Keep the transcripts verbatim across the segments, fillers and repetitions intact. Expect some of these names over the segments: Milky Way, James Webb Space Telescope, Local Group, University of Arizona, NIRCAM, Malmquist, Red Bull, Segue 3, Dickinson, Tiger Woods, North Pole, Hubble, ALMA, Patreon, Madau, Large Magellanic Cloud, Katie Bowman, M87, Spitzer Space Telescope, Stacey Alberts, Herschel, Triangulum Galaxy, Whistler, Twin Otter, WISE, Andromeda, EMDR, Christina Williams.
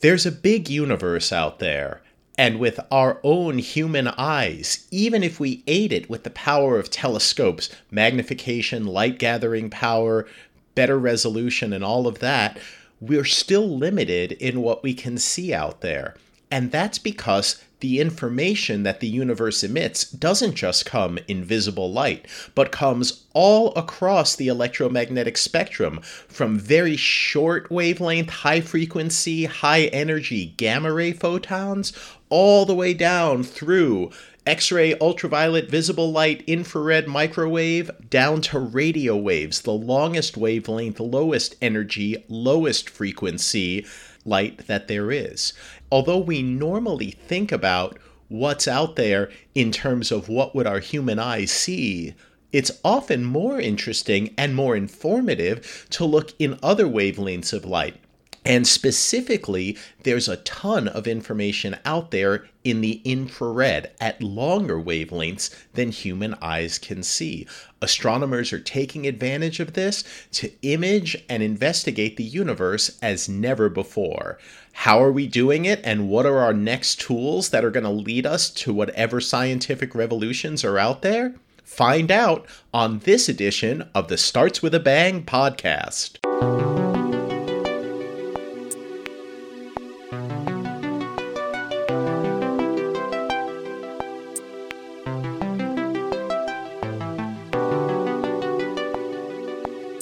There's a big universe out there, and with our own human eyes, even if we aid it with the power of telescopes, magnification, light-gathering power, better resolution, and all of that, we're still limited in what we can see out there. And that's because the information that the universe emits doesn't just come in visible light, but comes all across the electromagnetic spectrum, from very short wavelength, high frequency, high energy gamma ray photons, all the way down through X-ray, ultraviolet, visible light, infrared, microwave, down to radio waves, the longest wavelength, lowest energy, lowest frequency light that there is. Although we normally think about what's out there in terms of what would our human eyes see, it's often more interesting and more informative to look in other wavelengths of light. And specifically, there's a ton of information out there in the infrared at longer wavelengths than human eyes can see. Astronomers are taking advantage of this to image and investigate the universe as never before. How are we doing it, and what are our next tools that are going to lead us to whatever scientific revolutions are out there? Find out on this edition of the Starts With a Bang podcast.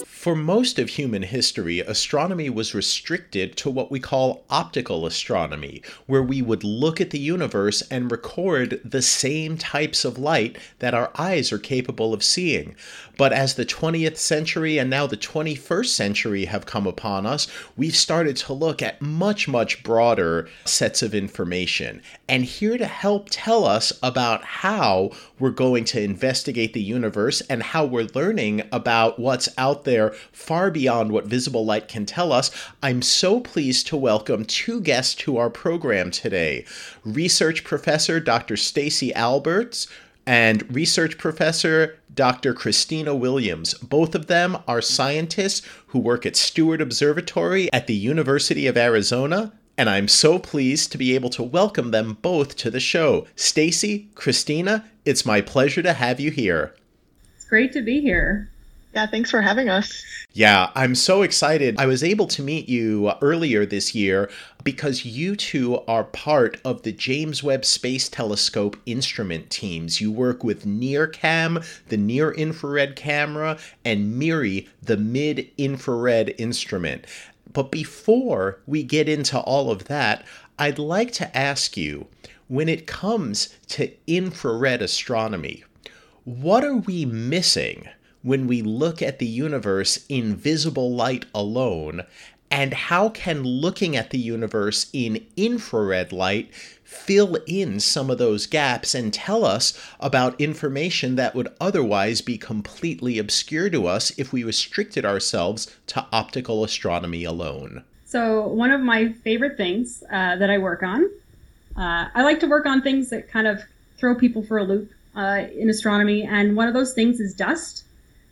For most of human history, astronomy was restricted to what we call optical astronomy, where we would look at the universe and record the same types of light that our eyes are capable of seeing. But as the twentieth century and now the twenty-first century have come upon us, we've started to look at much, much broader sets of information. And here to help tell us about how we're going to investigate the universe and how we're learning about what's out there far beyond what visible light can tell us, I'm so pleased to welcome two guests to our program today. Research Professor Doctor Stacey Alberts and Research Professor Doctor Christina Williams. Both of them are scientists who work at Steward Observatory at the University of Arizona, and I'm so pleased to be able to welcome them both to the show. Stacey, Christina, it's my pleasure to have you here. It's great to be here. Yeah, thanks for having us. Yeah, I'm so excited. I was able to meet you earlier this year because you two are part of the James Webb Space Telescope instrument teams. You work with NIRCAM, the near-infrared camera, and MIRI, the mid-infrared instrument. But before we get into all of that, I'd like to ask you, when it comes to infrared astronomy, what are we missing when we look at the universe in visible light alone, and how can looking at the universe in infrared light fill in some of those gaps and tell us about information that would otherwise be completely obscure to us if we restricted ourselves to optical astronomy alone? So one of my favorite things uh, that I work on, uh, I like to work on things that kind of throw people for a loop uh, in astronomy, and one of those things is dust.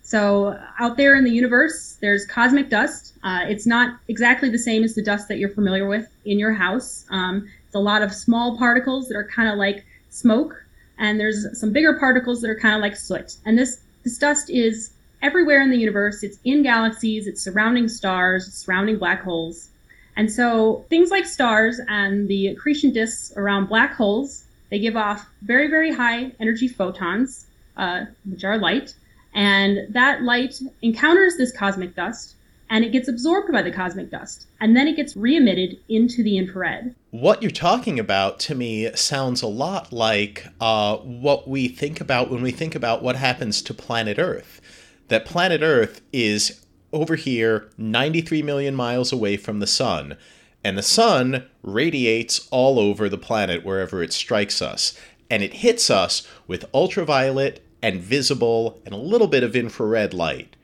So out there in the universe, there's cosmic dust. Uh, it's not exactly the same as the dust that you're familiar with in your house. Um, it's a lot of small particles that are kind of like smoke, and there's some bigger particles that are kind of like soot. And this, this dust is everywhere in the universe. It's in galaxies, it's surrounding stars, it's surrounding black holes. And so things like stars and the accretion disks around black holes, they give off very, very high energy photons, uh, which are light. And that light encounters this cosmic dust, and it gets absorbed by the cosmic dust, and then it gets re-emitted into the infrared. What you're talking about to me sounds a lot like uh, what we think about when we think about what happens to planet Earth. That planet Earth is over here ninety-three million miles away from the sun, and the sun radiates all over the planet wherever it strikes us, and it hits us with ultraviolet and visible, and a little bit of infrared light.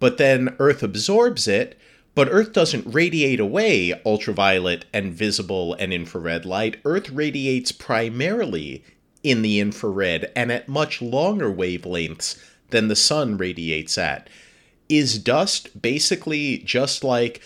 But then Earth absorbs it, but Earth doesn't radiate away ultraviolet and visible and infrared light. Earth radiates primarily in the infrared and at much longer wavelengths than the sun radiates at. Is dust basically just like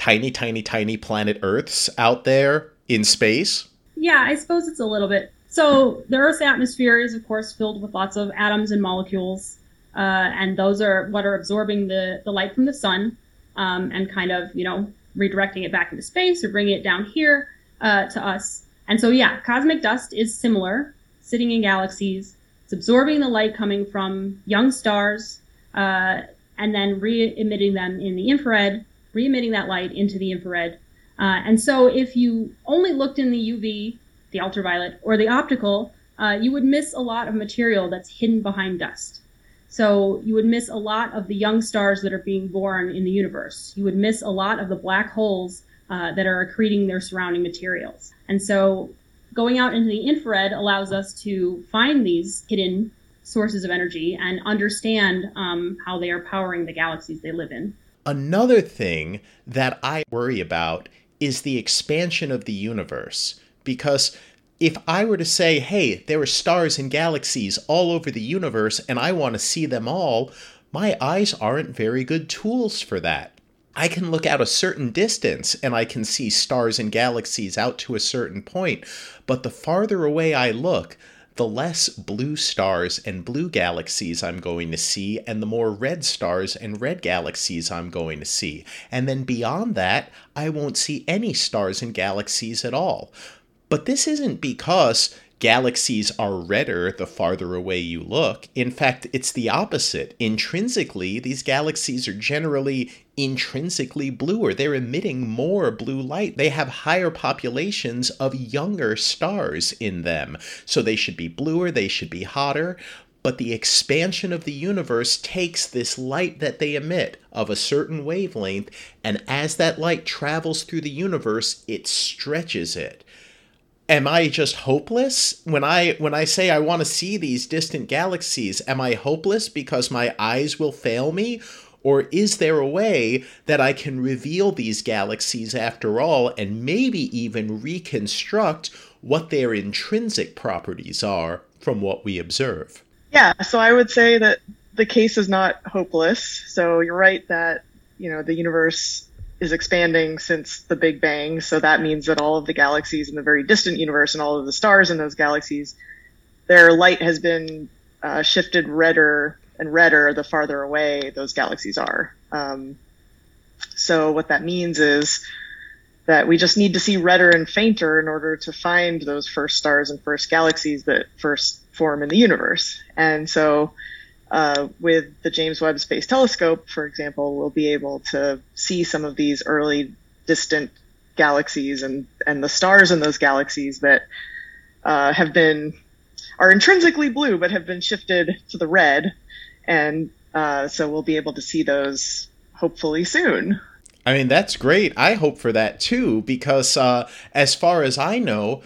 tiny, tiny, tiny planet Earths out there in space? Yeah, I suppose it's a little bit. So the Earth's atmosphere is, of course, filled with lots of atoms and molecules, uh, and those are what are absorbing the, the light from the sun um, and kind of, you know, redirecting it back into space or bringing it down here uh, to us. And so, yeah, cosmic dust is similar, sitting in galaxies. It's absorbing the light coming from young stars uh, and then re-emitting them in the infrared, re-emitting that light into the infrared. Uh, and so if you only looked in the U V, the ultraviolet, or the optical, uh, you would miss a lot of material that's hidden behind dust. So you would miss a lot of the young stars that are being born in the universe. You would miss a lot of the black holes uh, that are accreting their surrounding materials. And so going out into the infrared allows us to find these hidden sources of energy and understand um, how they are powering the galaxies they live in. Another thing that I worry about is the expansion of the universe. Because if I were to say, hey, there are stars and galaxies all over the universe and I want to see them all, my eyes aren't very good tools for that. I can look out a certain distance and I can see stars and galaxies out to a certain point, but the farther away I look, the less blue stars and blue galaxies I'm going to see, and the more red stars and red galaxies I'm going to see. And then beyond that, I won't see any stars and galaxies at all. But this isn't because galaxies are redder the farther away you look. In fact, it's the opposite. Intrinsically, these galaxies are generally intrinsically bluer. They're emitting more blue light. They have higher populations of younger stars in them. So they should be bluer, they should be hotter. But the expansion of the universe takes this light that they emit of a certain wavelength, and as that light travels through the universe, it stretches it. Am I just hopeless? When I when I say I want to see these distant galaxies, am I hopeless because my eyes will fail me? Or is there a way that I can reveal these galaxies after all and maybe even reconstruct what their intrinsic properties are from what we observe? Yeah, so I would say that the case is not hopeless. So you're right that, you know, the universe is expanding since the Big Bang. So that means that all of the galaxies in the very distant universe and all of the stars in those galaxies, their light has been uh, shifted redder and redder the farther away those galaxies are. Um, so what that means is that we just need to see redder and fainter in order to find those first stars and first galaxies that first form in the universe. And so Uh, with the James Webb Space Telescope, for example, we'll be able to see some of these early distant galaxies and, and the stars in those galaxies that uh, have been, are intrinsically blue, but have been shifted to the red. And uh, so we'll be able to see those hopefully soon. I mean, that's great. I hope for that too, because uh, as far as I know,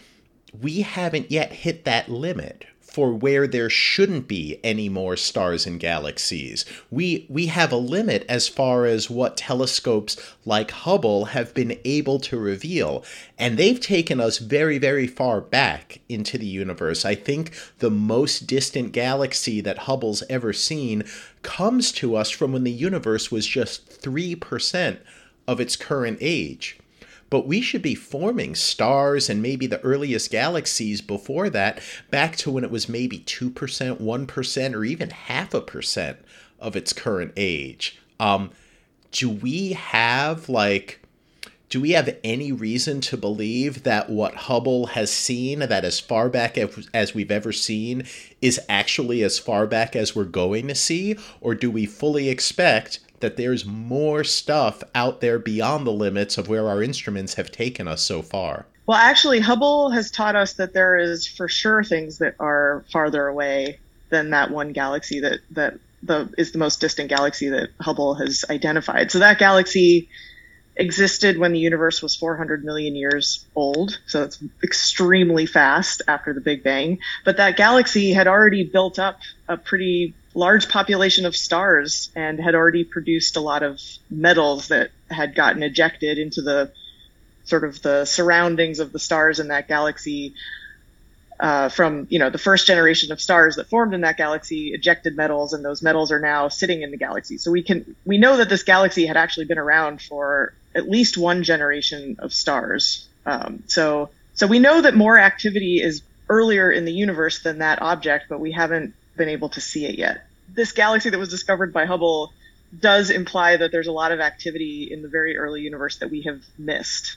we haven't yet hit that limit for where there shouldn't be any more stars and galaxies. We we have a limit as far as what telescopes like Hubble have been able to reveal, and they've taken us very, very far back into the universe. I think the most distant galaxy that Hubble's ever seen comes to us from when the universe was just three percent of its current age. But we should be forming stars and maybe the earliest galaxies before that, back to when it was maybe two percent, one percent, or even half a percent of its current age. Um, do we have, like, do we have any reason to believe that what Hubble has seen, that as far back as we've ever seen, is actually as far back as we're going to see? Or do we fully expect that there's more stuff out there beyond the limits of where our instruments have taken us so far? Well, actually, Hubble has taught us that there is for sure things that are farther away than that one galaxy that, that the, is the most distant galaxy that Hubble has identified. So that galaxy existed when the universe was four hundred million years old. So it's extremely fast after the Big Bang. But that galaxy had already built up a pretty large population of stars and had already produced a lot of metals that had gotten ejected into the sort of the surroundings of the stars in that galaxy uh, from, you know, the first generation of stars that formed in that galaxy ejected metals, and those metals are now sitting in the galaxy. So we can, we know that this galaxy had actually been around for at least one generation of stars. Um, so so we know that more activity is earlier in the universe than that object, but we haven't been able to see it yet. This galaxy that was discovered by Hubble does imply that there's a lot of activity in the very early universe that we have missed.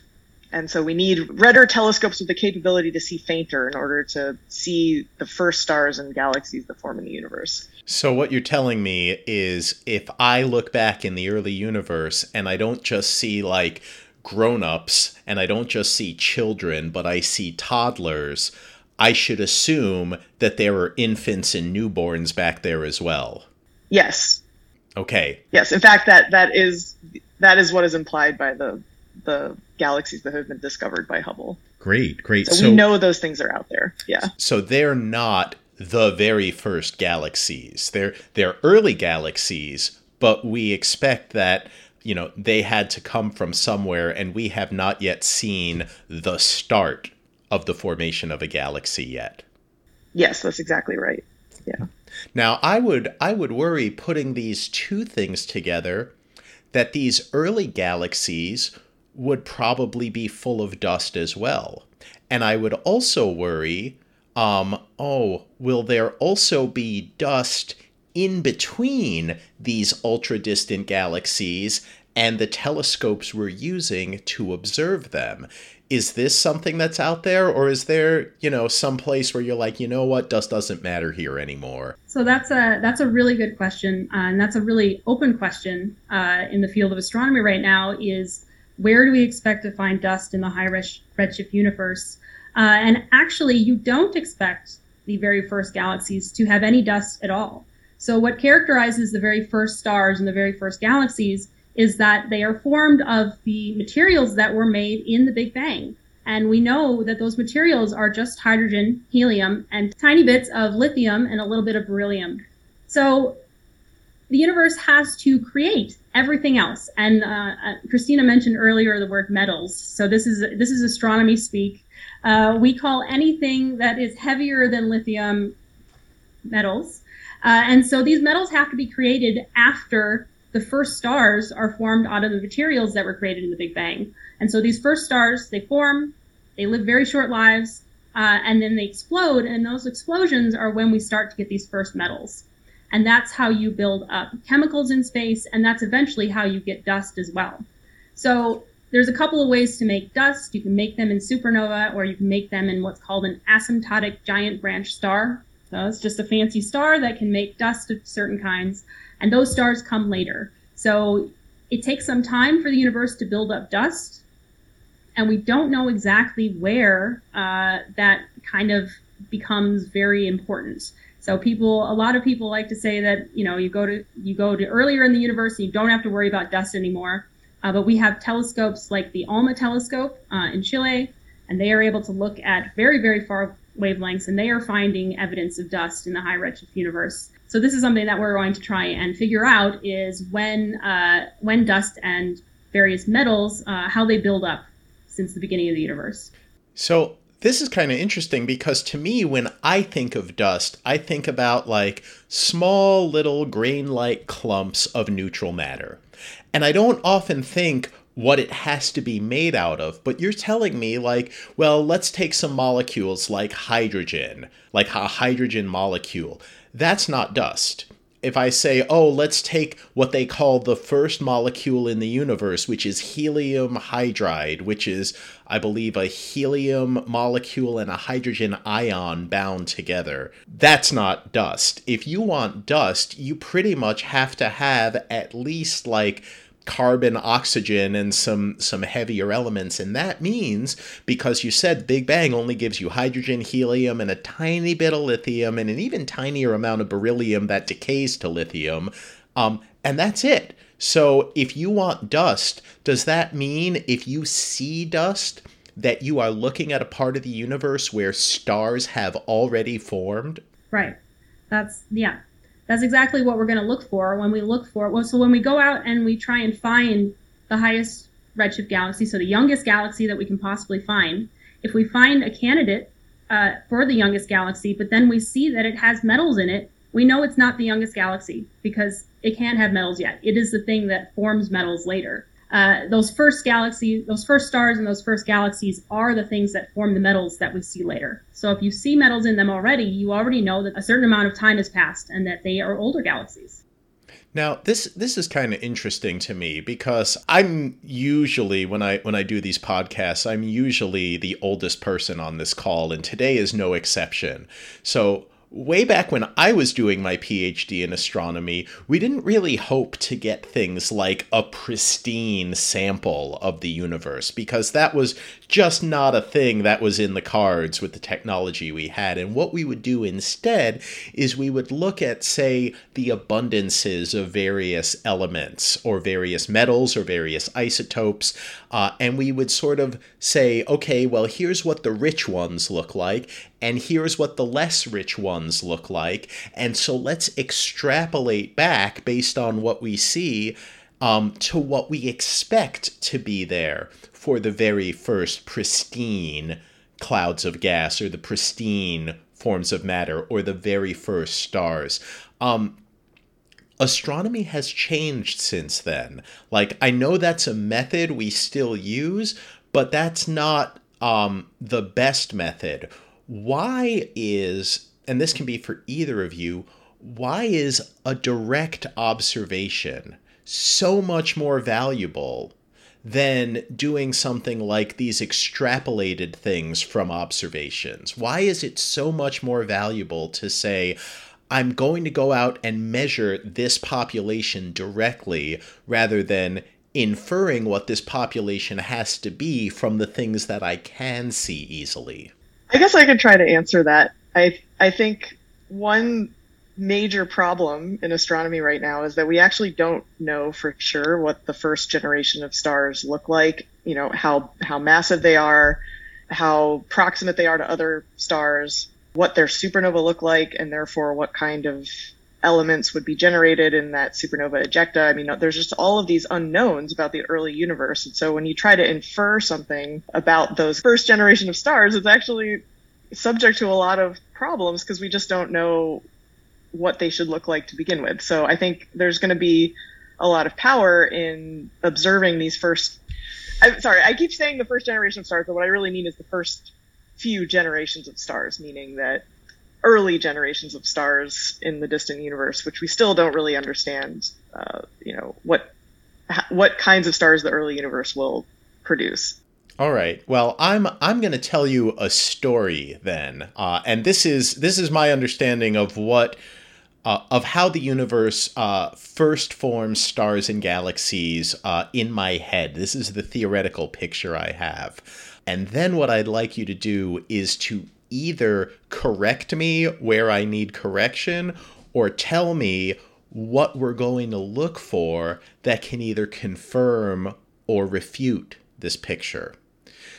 And so we need redder telescopes with the capability to see fainter in order to see the first stars and galaxies that form in the universe. So what you're telling me is if I look back in the early universe and I don't just see like grown-ups and I don't just see children, but I see toddlers, I should assume that there were infants and newborns back there as well. Yes. Okay. Yes. In fact, that that is that is what is implied by the the galaxies that have been discovered by Hubble. Great, great. So, so we know those things are out there. Yeah. So they're not the very first galaxies. They're they're early galaxies, but we expect that, you know, they had to come from somewhere, and we have not yet seen the start of the formation of a galaxy yet. Yes, that's exactly right. Yeah. Now, I would I would worry putting these two things together that these early galaxies would probably be full of dust as well. And I would also worry, um, oh, will there also be dust in between these ultra-distant galaxies and the telescopes we're using to observe them? Is this something that's out there, or is there, you know, some place where you're like, you know what, dust doesn't matter here anymore? So that's a that's a really good question, uh, and that's a really open question uh, in the field of astronomy right now. Is where do we expect to find dust in the high redshift redshift universe? Uh, and actually, you don't expect the very first galaxies to have any dust at all. So what characterizes the very first stars and the very first galaxies is that they are formed of the materials that were made in the Big Bang. And we know that those materials are just hydrogen, helium, and tiny bits of lithium and a little bit of beryllium. So the universe has to create everything else. And uh, Christina mentioned earlier the word metals. So this is this is astronomy speak. Uh, we call anything that is heavier than lithium metals. Uh, and so these metals have to be created after the first stars are formed out of the materials that were created in the Big Bang. And so these first stars, they form, they live very short lives, uh, and then they explode. And those explosions are when we start to get these first metals. And that's how you build up chemicals in space. And that's eventually how you get dust as well. So there's a couple of ways to make dust. You can make them in supernova, or you can make them in what's called an asymptotic giant branch star. So it's just a fancy star that can make dust of certain kinds. And those stars come later. So it takes some time for the universe to build up dust. And we don't know exactly where uh, that kind of becomes very important. So people, a lot of people like to say that, you know, you go to you go to earlier in the universe, and you don't have to worry about dust anymore. Uh, but we have telescopes like the ALMA telescope uh, in Chile, and they are able to look at very, very far wavelengths, and they are finding evidence of dust in the high redshift universe. So this is something that we're going to try and figure out, is when uh, when dust and various metals, uh, how they build up since the beginning of the universe. So this is kind of interesting, because to me, when I think of dust, I think about like small little grain-like clumps of neutral matter. And I don't often think what it has to be made out of, but you're telling me like, well, let's take some molecules like hydrogen, like a hydrogen molecule. That's not dust. If I say, oh, let's take what they call the first molecule in the universe, which is helium hydride, which is, I believe, a helium molecule and a hydrogen ion bound together. That's not dust. If you want dust, you pretty much have to have at least like carbon, oxygen, and some some heavier elements. And that means, because you said Big Bang only gives you hydrogen, helium, and a tiny bit of lithium, and an even tinier amount of beryllium that decays to lithium, um, and that's it. So if you want dust, does that mean if you see dust that you are looking at a part of the universe where stars have already formed? Right. That's, yeah. That's exactly what we're going to look for when we look for, well, so when we go out and we try and find the highest redshift galaxy, so the youngest galaxy that we can possibly find, if we find a candidate uh, for the youngest galaxy, but then we see that it has metals in it, we know it's not the youngest galaxy because it can't have metals yet. It is the thing that forms metals later. Uh, those first galaxies, those first stars and those first galaxies are the things that form the metals that we see later. So if you see metals in them already, you already know that a certain amount of time has passed and that they are older galaxies. Now, this this is kind of interesting to me because I'm usually, when I when I do these podcasts, I'm usually the oldest person on this call, and today is no exception. So way back when I was doing my PhD in astronomy, we didn't really hope to get things like a pristine sample of the universe, because that was just not a thing that was in the cards with the technology we had. And what we would do instead is we would look at, say, the abundances of various elements or various metals or various isotopes, uh, and we would sort of say, okay, well, here's what the rich ones look like, and here's what the less rich ones look like. And so let's extrapolate back based on what we see um, to what we expect to be there for the very first pristine clouds of gas or the pristine forms of matter or the very first stars. Um, Astronomy has changed since then. Like, I know that's a method we still use, but that's not um, the best method. Why is, and this can be for either of you, why is a direct observation so much more valuable than doing something like these extrapolated things from observations? Why is it so much more valuable to say, I'm going to go out and measure this population directly rather than inferring what this population has to be from the things that I can see easily? I guess I could try to answer that. I I think one major problem in astronomy right now is that we actually don't know for sure what the first generation of stars look like, you know, how, how massive they are, how proximate they are to other stars, what their supernova look like, and therefore what kind of elements would be generated in that supernova ejecta. I mean, there's just all of these unknowns about the early universe. And so when you try to infer something about those first generation of stars, it's actually subject to a lot of problems because we just don't know what they should look like to begin with. So I think there's going to be a lot of power in observing these first, I'm sorry, I keep saying the first generation of stars, but what I really mean is the first few generations of stars, meaning that early generations of stars in the distant universe, which we still don't really understand, uh, you know, what what kinds of stars the early universe will produce. All right. Well, I'm I'm going to tell you a story then, uh, and this is this is my understanding of what uh, of how the universe uh, first forms stars and galaxies uh, in my head. This is the theoretical picture I have, and then what I'd like you to do is to either correct me where I need correction or tell me what we're going to look for that can either confirm or refute this picture.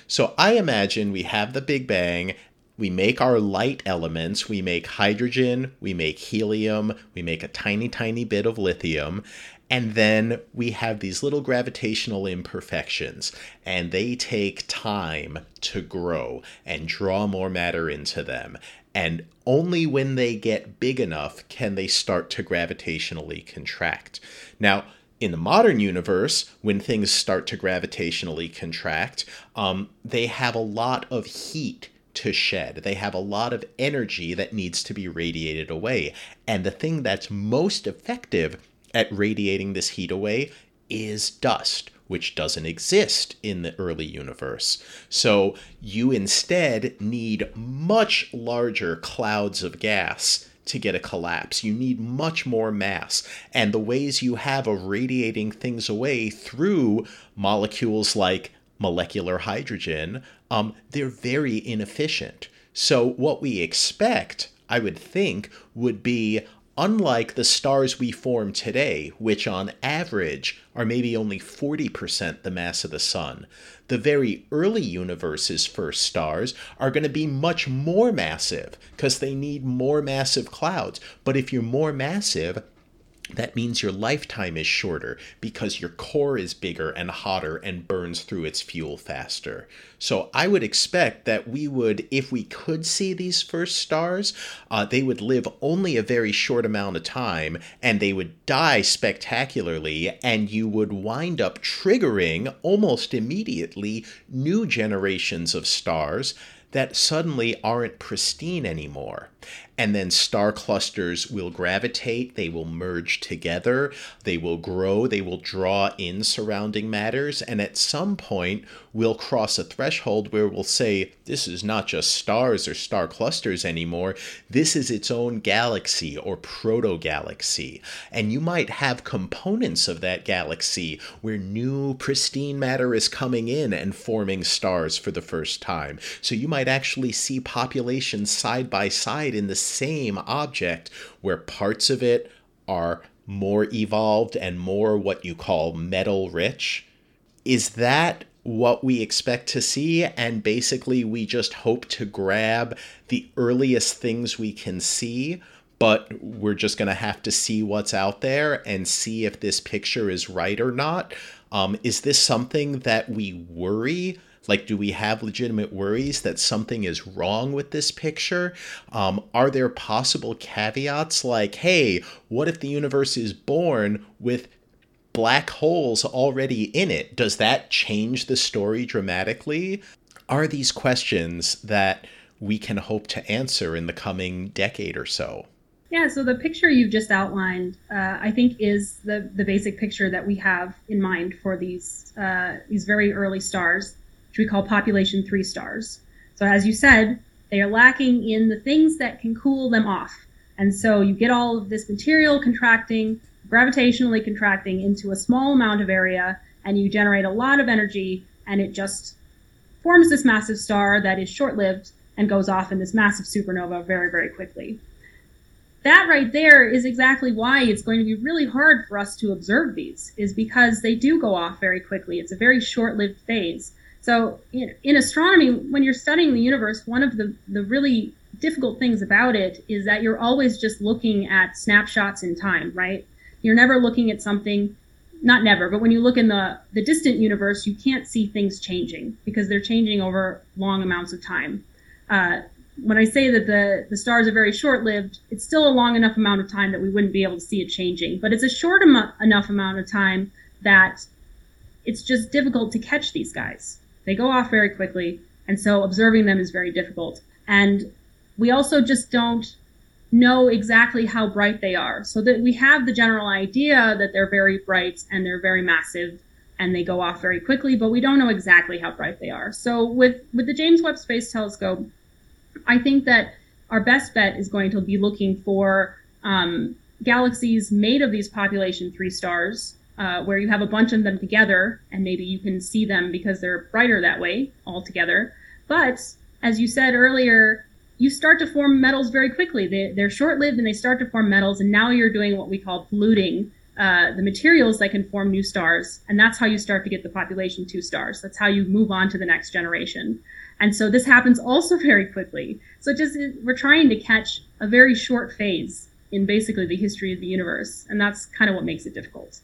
So I imagine we have the Big Bang, we make our light elements, we make hydrogen, we make helium, we make a tiny, tiny bit of lithium, and then we have these little gravitational imperfections, and they take time to grow and draw more matter into them. And only when they get big enough can they start to gravitationally contract. Now, in the modern universe, when things start to gravitationally contract, um, they have a lot of heat to shed. They have a lot of energy that needs to be radiated away. And the thing that's most effective at radiating this heat away is dust, which doesn't exist in the early universe. So you instead need much larger clouds of gas to get a collapse. You need much more mass. And the ways you have of radiating things away through molecules like molecular hydrogen, um, they're very inefficient. So what we expect, I would think, would be, unlike the stars we form today, which on average are maybe only forty percent the mass of the sun, the very early universe's first stars are going to be much more massive because they need more massive clouds. But if you're more massive, that means your lifetime is shorter because your core is bigger and hotter and burns through its fuel faster. So I would expect that we would, if we could see these first stars, uh, they would live only a very short amount of time, and they would die spectacularly, and you would wind up triggering almost immediately new generations of stars that suddenly aren't pristine anymore. And then star clusters will gravitate, they will merge together, they will grow, they will draw in surrounding matters, and at some point we'll cross a threshold where we'll say, this is not just stars or star clusters anymore, this is its own galaxy or proto-galaxy. And you might have components of that galaxy where new pristine matter is coming in and forming stars for the first time. So you might actually see populations side by side in the same object where parts of it are more evolved and more what you call metal rich. Is that what we expect to see? And basically we just hope to grab the earliest things we can see, but we're just going to have to see what's out there and see if this picture is right or not. Um, is this something that we worry? Like, do we have legitimate worries that something is wrong with this picture? Um, are there possible caveats like, hey, what if the universe is born with black holes already in it? Does that change the story dramatically? Are these questions that we can hope to answer in the coming decade or so? Yeah, so the picture you've just outlined, uh, I think, is the, the basic picture that we have in mind for these, uh, these very early stars, which we call population three stars. So as you said, they are lacking in the things that can cool them off. And so you get all of this material contracting, gravitationally contracting into a small amount of area, and you generate a lot of energy, and it just forms this massive star that is short-lived and goes off in this massive supernova very, very quickly. That right there is exactly why it's going to be really hard for us to observe these, is because they do go off very quickly. It's a very short-lived phase. So in, in astronomy, when you're studying the universe, one of the, the really difficult things about it is that you're always just looking at snapshots in time, right? You're never looking at something, not never, but when you look in the, the distant universe, you can't see things changing because they're changing over long amounts of time. Uh, when I say that the, the stars are very short-lived, it's still a long enough amount of time that we wouldn't be able to see it changing, but it's a short em- enough amount of time that it's just difficult to catch these guys. They go off very quickly, and so observing them is very difficult. And we also just don't know exactly how bright they are. So that we have the general idea that they're very bright and they're very massive and they go off very quickly, but we don't know exactly how bright they are. So with, with the James Webb Space Telescope, I think that our best bet is going to be looking for um, galaxies made of these population three stars, Uh, where you have a bunch of them together, and maybe you can see them because they're brighter that way all together. But as you said earlier, you start to form metals very quickly. They, they're short-lived and they start to form metals, and now you're doing what we call polluting uh, the materials that can form new stars. And that's how you start to get the population two stars. That's how you move on to the next generation. And so this happens also very quickly. So just we're trying to catch a very short phase in basically the history of the universe, and that's kind of what makes it difficult.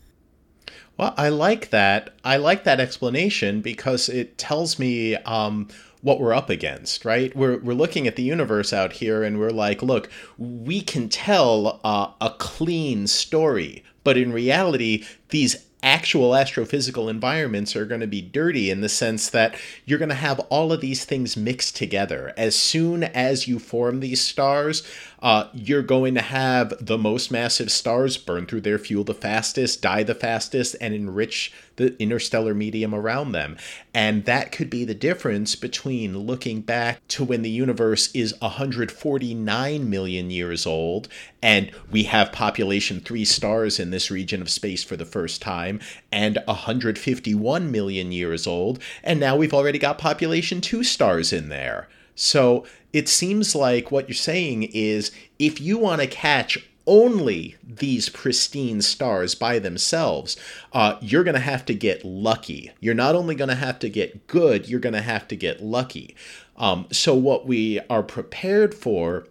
Well, I like that. I like that explanation because it tells me um, what we're up against, right? We're we're looking at the universe out here and we're like, look, we can tell uh, a clean story, but in reality, these actual astrophysical environments are going to be dirty in the sense that you're going to have all of these things mixed together. As soon as you form these stars, uh, you're going to have the most massive stars burn through their fuel the fastest, die the fastest, and enrich the interstellar medium around them. And that could be the difference between looking back to when the universe is one hundred forty-nine million years old and we have population three stars in this region of space for the first time, and one hundred fifty-one million years old, and now we've already got population two stars in there. So it seems like what you're saying is if you want to catch only these pristine stars by themselves, uh, you're going to have to get lucky. You're not only going to have to get good, you're going to have to get lucky. Um, so what we are prepared for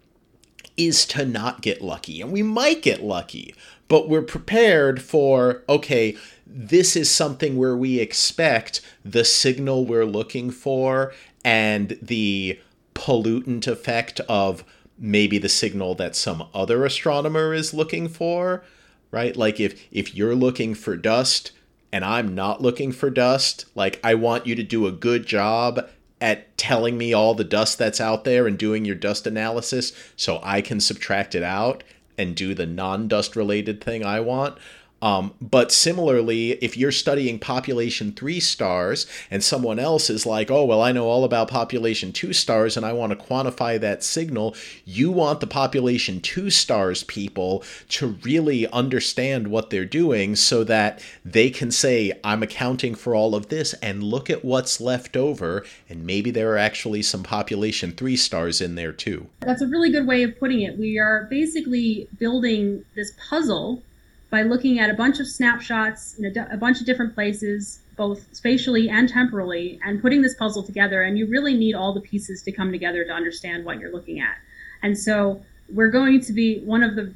is to not get lucky. And we might get lucky, but we're prepared for, okay, this is something where we expect the signal we're looking for and the pollutant effect of maybe the signal that some other astronomer is looking for, right? Like if if you're looking for dust and I'm not looking for dust, like I want you to do a good job at telling me all the dust that's out there and doing your dust analysis so I can subtract it out and do the non-dust related thing I want. Um, but similarly, if you're studying population three stars and someone else is like, oh, well, I know all about population two stars and I want to quantify that signal, you want the population two stars people to really understand what they're doing so that they can say, I'm accounting for all of this and look at what's left over. And maybe there are actually some population three stars in there too. That's a really good way of putting it. We are basically building this puzzle by looking at a bunch of snapshots in a, a bunch of different places, both spatially and temporally, and putting this puzzle together. And you really need all the pieces to come together to understand what you're looking at. And so we're going to be, one of the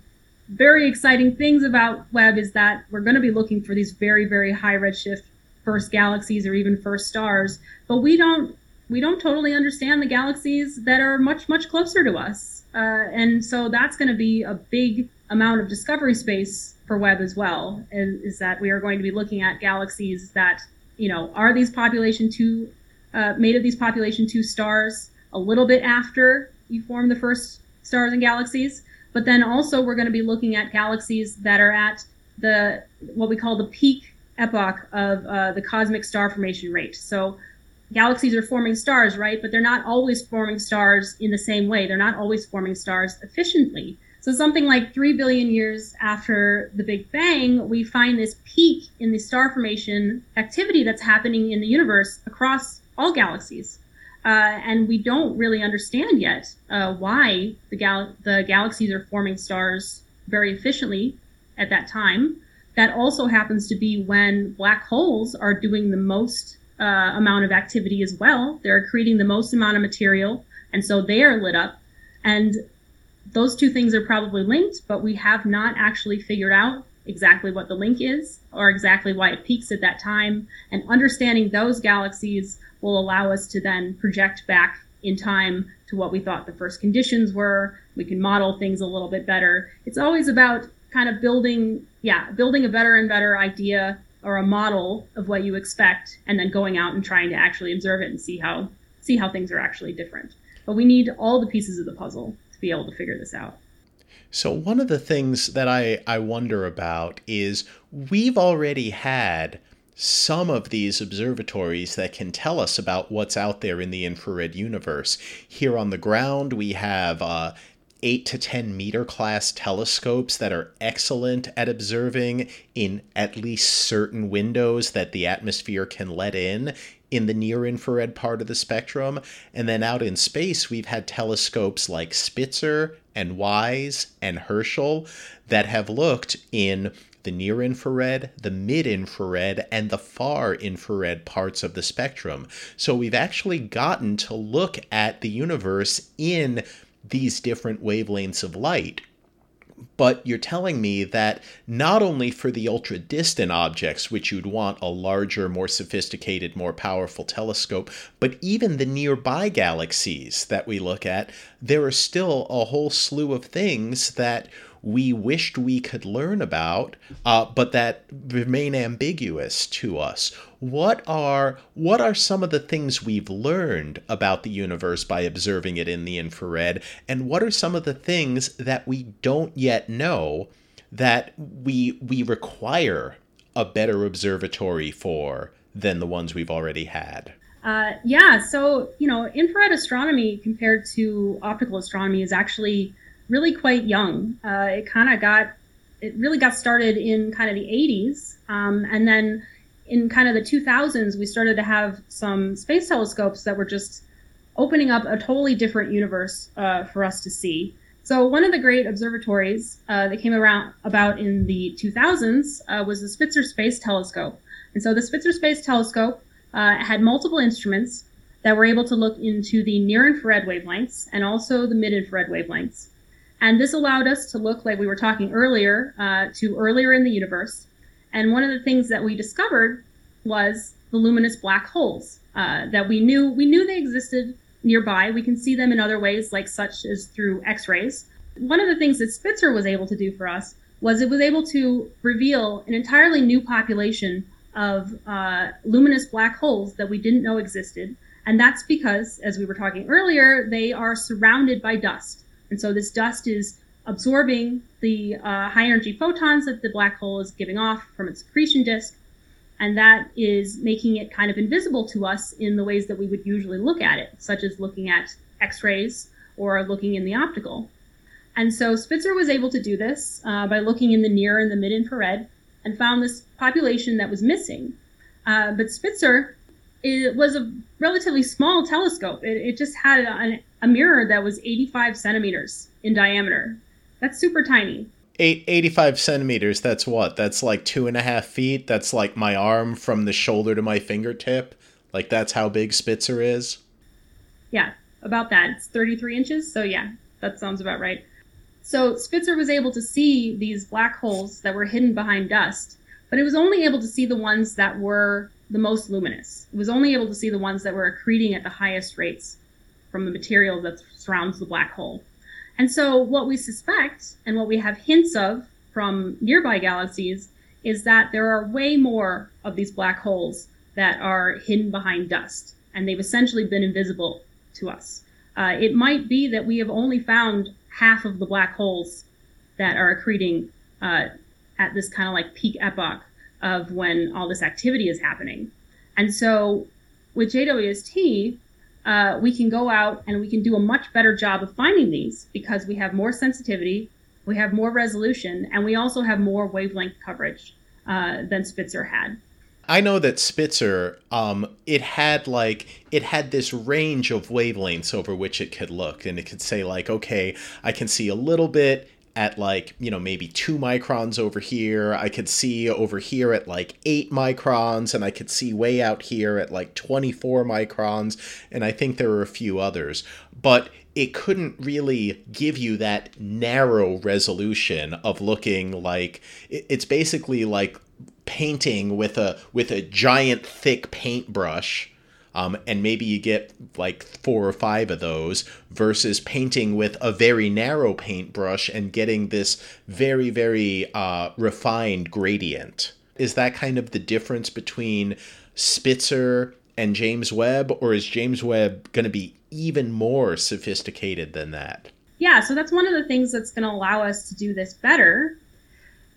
very exciting things about Webb is that we're going to be looking for these very, very high redshift first galaxies or even first stars. But we don't we don't totally understand the galaxies that are much, much closer to us. Uh, and so that's going to be a big amount of discovery space for Webb as well, is, is that we are going to be looking at galaxies that, you know, are these population two, uh, made of these population two stars a little bit after you form the first stars and galaxies. But then also we're going to be looking at galaxies that are at the, what we call the peak epoch of uh, the cosmic star formation rate. So galaxies are forming stars, right? But they're not always forming stars in the same way. They're not always forming stars efficiently. So something like three billion years after the Big Bang, we find this peak in the star formation activity that's happening in the universe across all galaxies. Uh, and we don't really understand yet uh, why the, gal- the galaxies are forming stars very efficiently at that time. That also happens to be when black holes are doing the most uh, amount of activity as well. They're accreting the most amount of material, and so they are lit up. And those two things are probably linked, but we have not actually figured out exactly what the link is or exactly why it peaks at that time. And understanding those galaxies will allow us to then project back in time to what we thought the first conditions were. We can model things a little bit better. It's always about kind of building, yeah, building a better and better idea or a model of what you expect, and then going out and trying to actually observe it and see how, see how things are actually different. But we need all the pieces of the puzzle be able to figure this out. So one of the things that I, I wonder about is we've already had some of these observatories that can tell us about what's out there in the infrared universe. Here on the ground, we have uh, eight to ten meter class telescopes that are excellent at observing in at least certain windows that the atmosphere can let in. in the near-infrared part of the spectrum. And then out in space, we've had telescopes like Spitzer and WISE and Herschel that have looked in the near-infrared, the mid-infrared, and the far-infrared parts of the spectrum. So we've actually gotten to look at the universe in these different wavelengths of light. But you're telling me that not only for the ultra-distant objects, which you'd want a larger, more sophisticated, more powerful telescope, but even the nearby galaxies that we look at, there are still a whole slew of things that we wished we could learn about, uh, but that remain ambiguous to us. What are what are some of the things we've learned about the universe by observing it in the infrared, and what are some of the things that we don't yet know that we we require a better observatory for than the ones we've already had? Uh, yeah, so you know, infrared astronomy compared to optical astronomy is actually really quite young. Uh, it kind of got, it really got started in kind of the eighties. Um, and then in kind of the two thousands, we started to have some space telescopes that were just opening up a totally different universe uh, for us to see. So one of the great observatories uh, that came around about in the two thousands uh, was the Spitzer Space Telescope. And so the Spitzer Space Telescope uh, had multiple instruments that were able to look into the near-infrared wavelengths and also the mid-infrared wavelengths. And this allowed us to look, like we were talking earlier, uh, to earlier in the universe. And one of the things that we discovered was the luminous black holes uh, that we knew we knew they existed nearby. We can see them in other ways, like such as through X-rays. One of the things that Spitzer was able to do for us was it was able to reveal an entirely new population of uh, luminous black holes that we didn't know existed. And that's because, as we were talking earlier, they are surrounded by dust. And so this dust is absorbing the uh, high energy photons that the black hole is giving off from its accretion disk. And that is making it kind of invisible to us in the ways that we would usually look at it, such as looking at X-rays or looking in the optical. And so Spitzer was able to do this uh, by looking in the near and the mid-infrared and found this population that was missing. Uh, but Spitzer, it was a relatively small telescope. It, it just had a, a mirror that was eighty-five centimeters in diameter. That's super tiny. Eight, eighty-five centimeters, that's what? That's like two and a half feet? That's like my arm from the shoulder to my fingertip? Like that's how big Spitzer is? Yeah, about that. It's thirty-three inches, so yeah, that sounds about right. So Spitzer was able to see these black holes that were hidden behind dust, but it was only able to see the ones that were the most luminous. It was only able to see the ones that were accreting at the highest rates from the material that surrounds the black hole. And so what we suspect and what we have hints of from nearby galaxies is that there are way more of these black holes that are hidden behind dust, and they've essentially been invisible to us. Uh, it might be that we have only found half of the black holes that are accreting uh, at this kind of like peak epoch of when all this activity is happening. And so with J W S T, uh, we can go out and we can do a much better job of finding these because we have more sensitivity, we have more resolution, and we also have more wavelength coverage uh, than Spitzer had. I know that Spitzer, um, it had like, it had this range of wavelengths over which it could look. And it could say like, okay, I can see a little bit at like, you know, maybe two microns over here. I could see over here at like eight microns. And I could see way out here at like twenty-four microns. And I think there were a few others. But it couldn't really give you that narrow resolution of looking like, it's basically like painting with a with a giant thick paintbrush, um, and maybe you get like four or five of those, versus painting with a very narrow paintbrush and getting this very, very uh, refined gradient. Is that kind of the difference between Spitzer and James Webb, or is James Webb going to be even more sophisticated than that? Yeah, so that's one of the things that's going to allow us to do this better.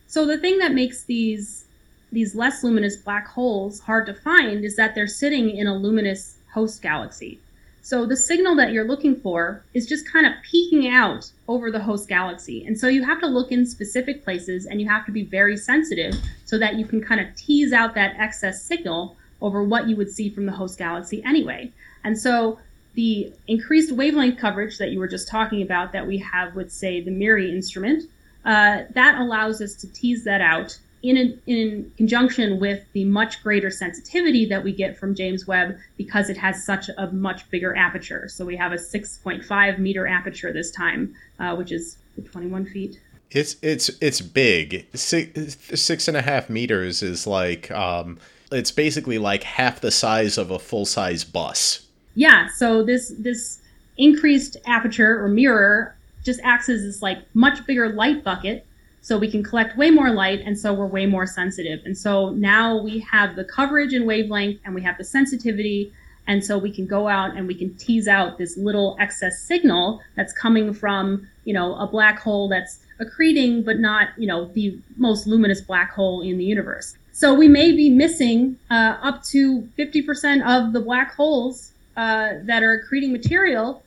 So the thing that makes these these less luminous black holes hard to find is that they're sitting in a luminous host galaxy. So the signal that you're looking for is just kind of peeking out over the host galaxy. And so you have to look in specific places and you have to be very sensitive so that you can kind of tease out that excess signal over what you would see from the host galaxy anyway. And so the increased wavelength coverage that you were just talking about that we have with, say, the MIRI instrument, uh, that allows us to tease that out In, in in conjunction with the much greater sensitivity that we get from James Webb because it has such a much bigger aperture. So we have a six point five meter aperture this time, uh, which is twenty-one feet. It's it's it's big. Six, six and a half meters is like, um, it's basically like half the size of a full-size bus. Yeah, so this this increased aperture or mirror just acts as this like much bigger light bucket. So we can collect way more light, and so we're way more sensitive. And so now we have the coverage and wavelength, and we have the sensitivity, and so we can go out and we can tease out this little excess signal that's coming from, you know, a black hole that's accreting, but not, you know, the most luminous black hole in the universe. So we may be missing uh, up to fifty percent of the black holes uh, that are accreting material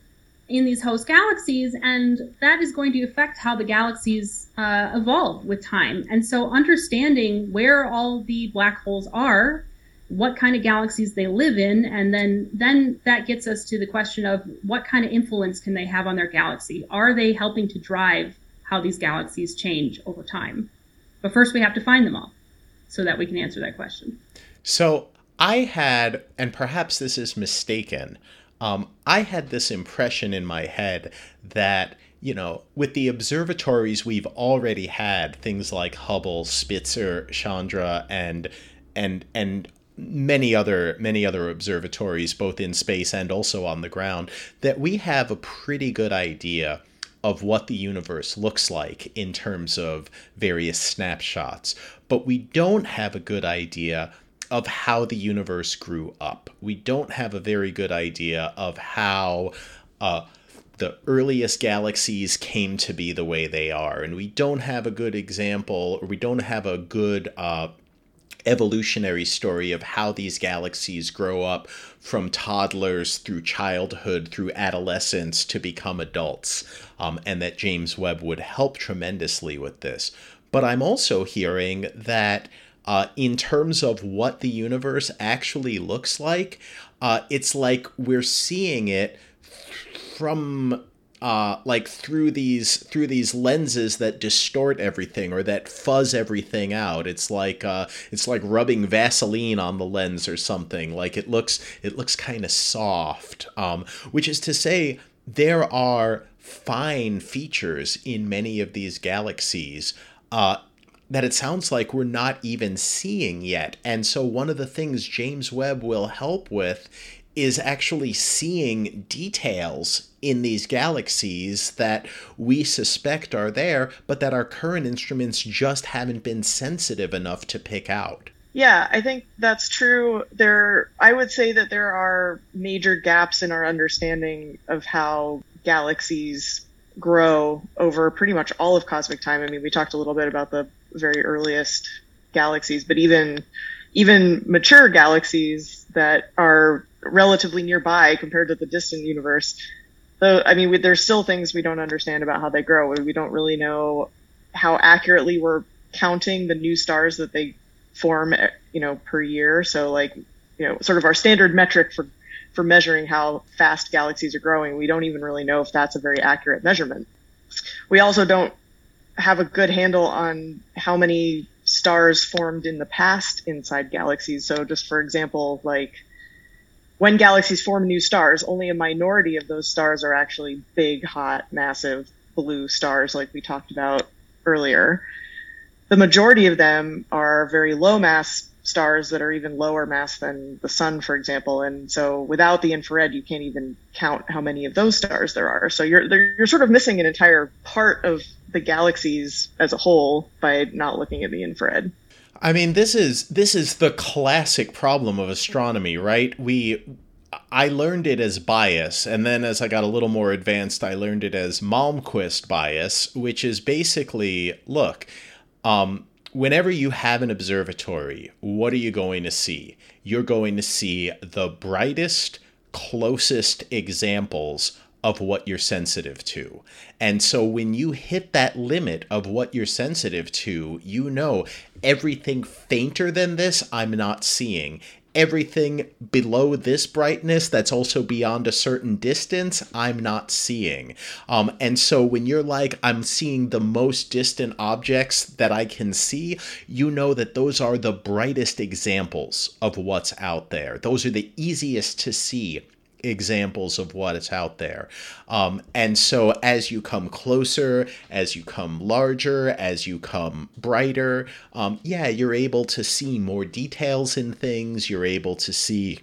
in these host galaxies, and that is going to affect how the galaxies uh, evolve with time. And so understanding where all the black holes are, what kind of galaxies they live in, and then then that gets us to the question of what kind of influence can they have on their galaxy? Are they helping to drive how these galaxies change over time? But first we have to find them all so that we can answer that question. So I had, and perhaps this is mistaken, Um, I had this impression in my head that you know, with the observatories we've already had, things like Hubble, Spitzer, Chandra, and and and many other many other observatories, both in space and also on the ground, that we have a pretty good idea of what the universe looks like in terms of various snapshots. But we don't have a good idea of how the universe grew up. We don't have a very good idea of how uh, the earliest galaxies came to be the way they are. And we don't have a good example, or we don't have a good uh, evolutionary story of how these galaxies grow up from toddlers through childhood, through adolescence to become adults, um, and that James Webb would help tremendously with this. But I'm also hearing that uh, in terms of what the universe actually looks like, uh, it's like we're seeing it from Uh, like through these through these lenses that distort everything or that fuzz everything out. It's like uh, it's like rubbing Vaseline on the lens or something. Like it looks it looks kind of soft. Um, which is to say, there are fine features in many of these galaxies Uh, that it sounds like we're not even seeing yet. And so one of the things James Webb will help with is actually seeing details in these galaxies that we suspect are there, but that our current instruments just haven't been sensitive enough to pick out. Yeah, I think that's true. There, I would say that there are major gaps in our understanding of how galaxies grow over pretty much all of cosmic time. I mean, we talked a little bit about the very earliest galaxies, but even even mature galaxies that are relatively nearby compared to the distant universe, though, I mean, we, there's still things we don't understand about how they grow. We don't really know how accurately we're counting the new stars that they form, you know, per year. So, like, you know, sort of our standard metric for for measuring how fast galaxies are growing, we don't even really know if that's a very accurate measurement. We also don't have a good handle on how many stars formed in the past inside galaxies. So just for example, like, when galaxies form new stars, only a minority of those stars are actually big, hot, massive blue stars like we talked about earlier. The majority of them are very low mass stars that are even lower mass than the sun, for example. And so without the infrared, you can't even count how many of those stars there are. So you're you're sort of missing an entire part of the galaxies as a whole by not looking at the infrared. I mean, this is this is the classic problem of astronomy, right? We, I learned it as bias, and then as I got a little more advanced, I learned it as Malmquist bias, which is basically, look, um, whenever you have an observatory, what are you going to see? You're going to see the brightest, closest examples of what you're sensitive to. And so when you hit that limit of what you're sensitive to, you know, everything fainter than this, I'm not seeing. Everything below this brightness that's also beyond a certain distance, I'm not seeing. Um, and so when you're like, I'm seeing the most distant objects that I can see, you know that those are the brightest examples of what's out there. Those are the easiest to see examples of what is out there. Um, and so as you come closer, as you come larger, as you come brighter, um, yeah, you're able to see more details in things. You're able to see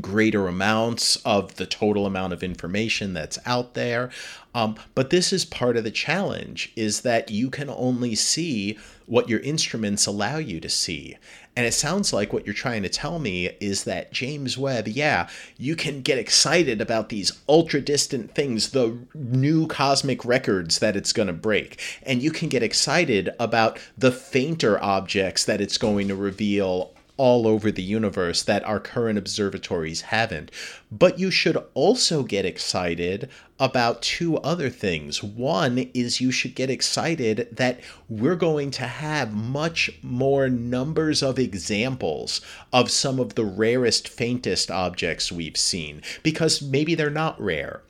greater amounts of the total amount of information that's out there. Um, but this is part of the challenge, is that you can only see what your instruments allow you to see. And it sounds like what you're trying to tell me is that James Webb, yeah, you can get excited about these ultra distant things, the new cosmic records that it's going to break. And you can get excited about the fainter objects that it's going to reveal all over the universe that our current observatories haven't. But you should also get excited about two other things. One is you should get excited that we're going to have much more numbers of examples of some of the rarest, faintest objects we've seen, because maybe they're not rare.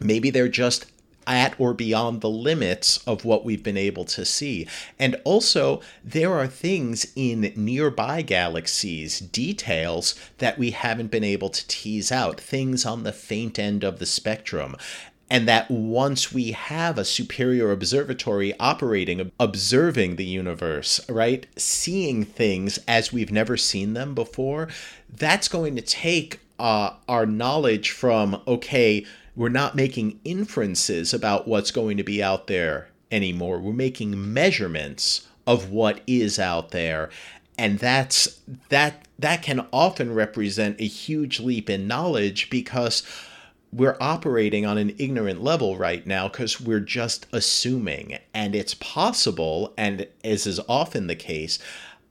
Maybe they're just at or beyond the limits of what we've been able to see. And also, there are things in nearby galaxies, details that we haven't been able to tease out, things on the faint end of the spectrum. And that once we have a superior observatory operating, observing the universe, right, seeing things as we've never seen them before, that's going to take uh, our knowledge from, okay, we're not making inferences about what's going to be out there anymore. We're making measurements of what is out there. And that's that that can often represent a huge leap in knowledge, because we're operating on an ignorant level right now because we're just assuming. And it's possible, and as is often the case,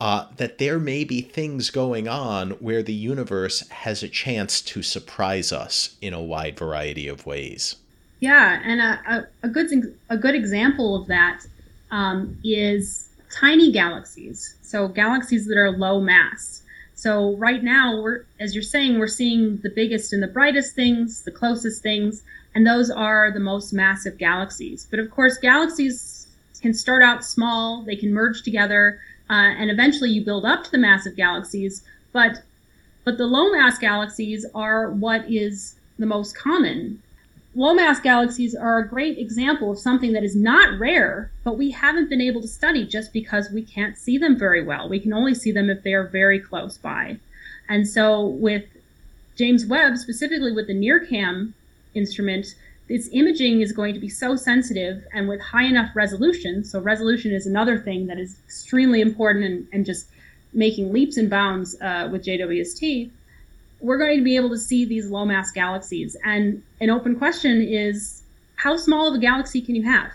uh, that there may be things going on where the universe has a chance to surprise us in a wide variety of ways. Yeah, and a, a, a good a good example of that um, is tiny galaxies. So galaxies that are low mass. So right now, we're, as you're saying, we're seeing the biggest and the brightest things, the closest things, and those are the most massive galaxies. But of course, galaxies can start out small, they can merge together, uh, and eventually you build up to the massive galaxies. But but the low mass galaxies are what is the most common. Low mass galaxies are a great example of something that is not rare, but we haven't been able to study just because we can't see them very well. We can only see them if they are very close by. And so with James Webb, specifically with the NIRCAM instrument, its imaging is going to be so sensitive and with high enough resolution. So resolution is another thing that is extremely important, and, and just making leaps and bounds uh, with J W S T. We're going to be able to see these low mass galaxies. And an open question is, how small of a galaxy can you have?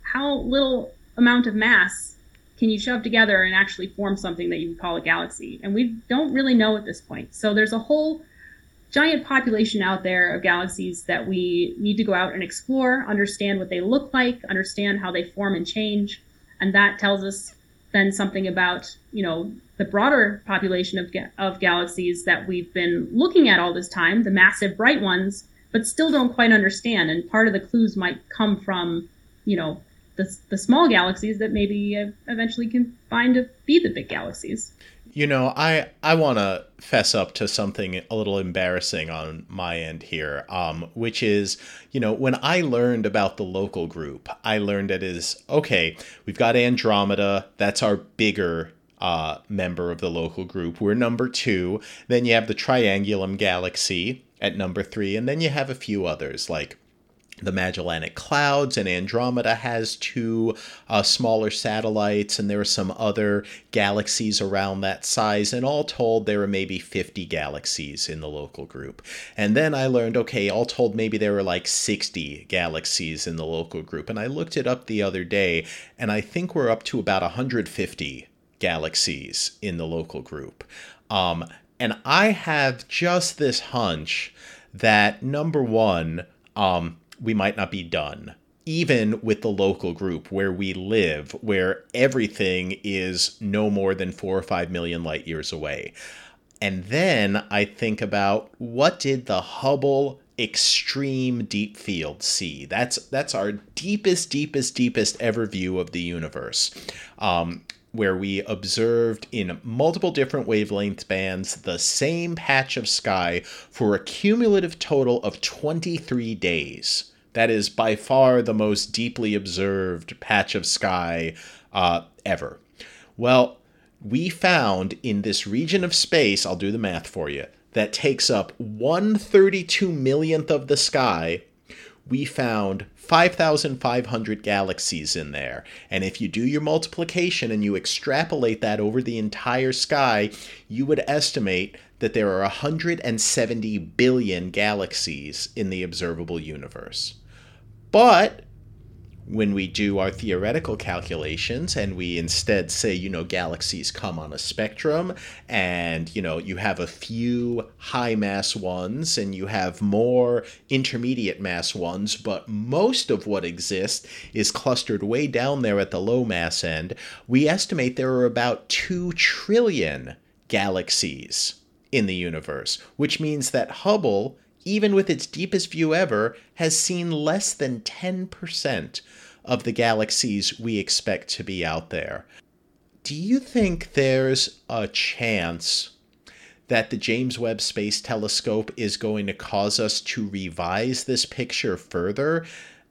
How little amount of mass can you shove together and actually form something that you would call a galaxy? And we don't really know at this point. So there's a whole giant population out there of galaxies that we need to go out and explore, understand what they look like, understand how they form and change. And that tells us then something about, you know, the broader population of ga- of galaxies that we've been looking at all this time, the massive bright ones, but still don't quite understand. And part of the clues might come from, you know, the the small galaxies that maybe uh, eventually can find to be the big galaxies. You know, I, I want to fess up to something a little embarrassing on my end here, um, which is, you know, when I learned about the local group, I learned it is, okay, we've got Andromeda. That's our bigger uh, member of the local group. We're number two. Then you have the Triangulum Galaxy at number three. And then you have a few others like the Magellanic Clouds, and Andromeda has two uh, smaller satellites, and there are some other galaxies around that size, and all told there are maybe fifty galaxies in the local group. And then I learned, okay, all told maybe there were like sixty galaxies in the local group, and I looked it up the other day, and I think we're up to about one hundred fifty galaxies in the local group. Um, and I have just this hunch that, number one, um, we might not be done, even with the local group where we live, where everything is no more than four or five million light years away. And then I think about, what did the Hubble extreme deep field see? That's that's our deepest, deepest, deepest ever view of the universe, um, where we observed in multiple different wavelength bands the same patch of sky for a cumulative total of twenty-three days. That is by far the most deeply observed patch of sky uh, ever. Well, we found in this region of space, I'll do the math for you, that takes up one thirty-two millionth of the sky, we found five thousand five hundred galaxies in there. And if you do your multiplication and you extrapolate that over the entire sky, you would estimate that there are one hundred seventy billion galaxies in the observable universe. But when we do our theoretical calculations and we instead say, you know, galaxies come on a spectrum, and, you know, you have a few high mass ones and you have more intermediate mass ones, but most of what exists is clustered way down there at the low mass end, we estimate there are about two trillion galaxies in the universe, which means that Hubble, even with its deepest view ever, has seen less than ten percent of the galaxies we expect to be out there. Do you think there's a chance that the James Webb Space Telescope is going to cause us to revise this picture further?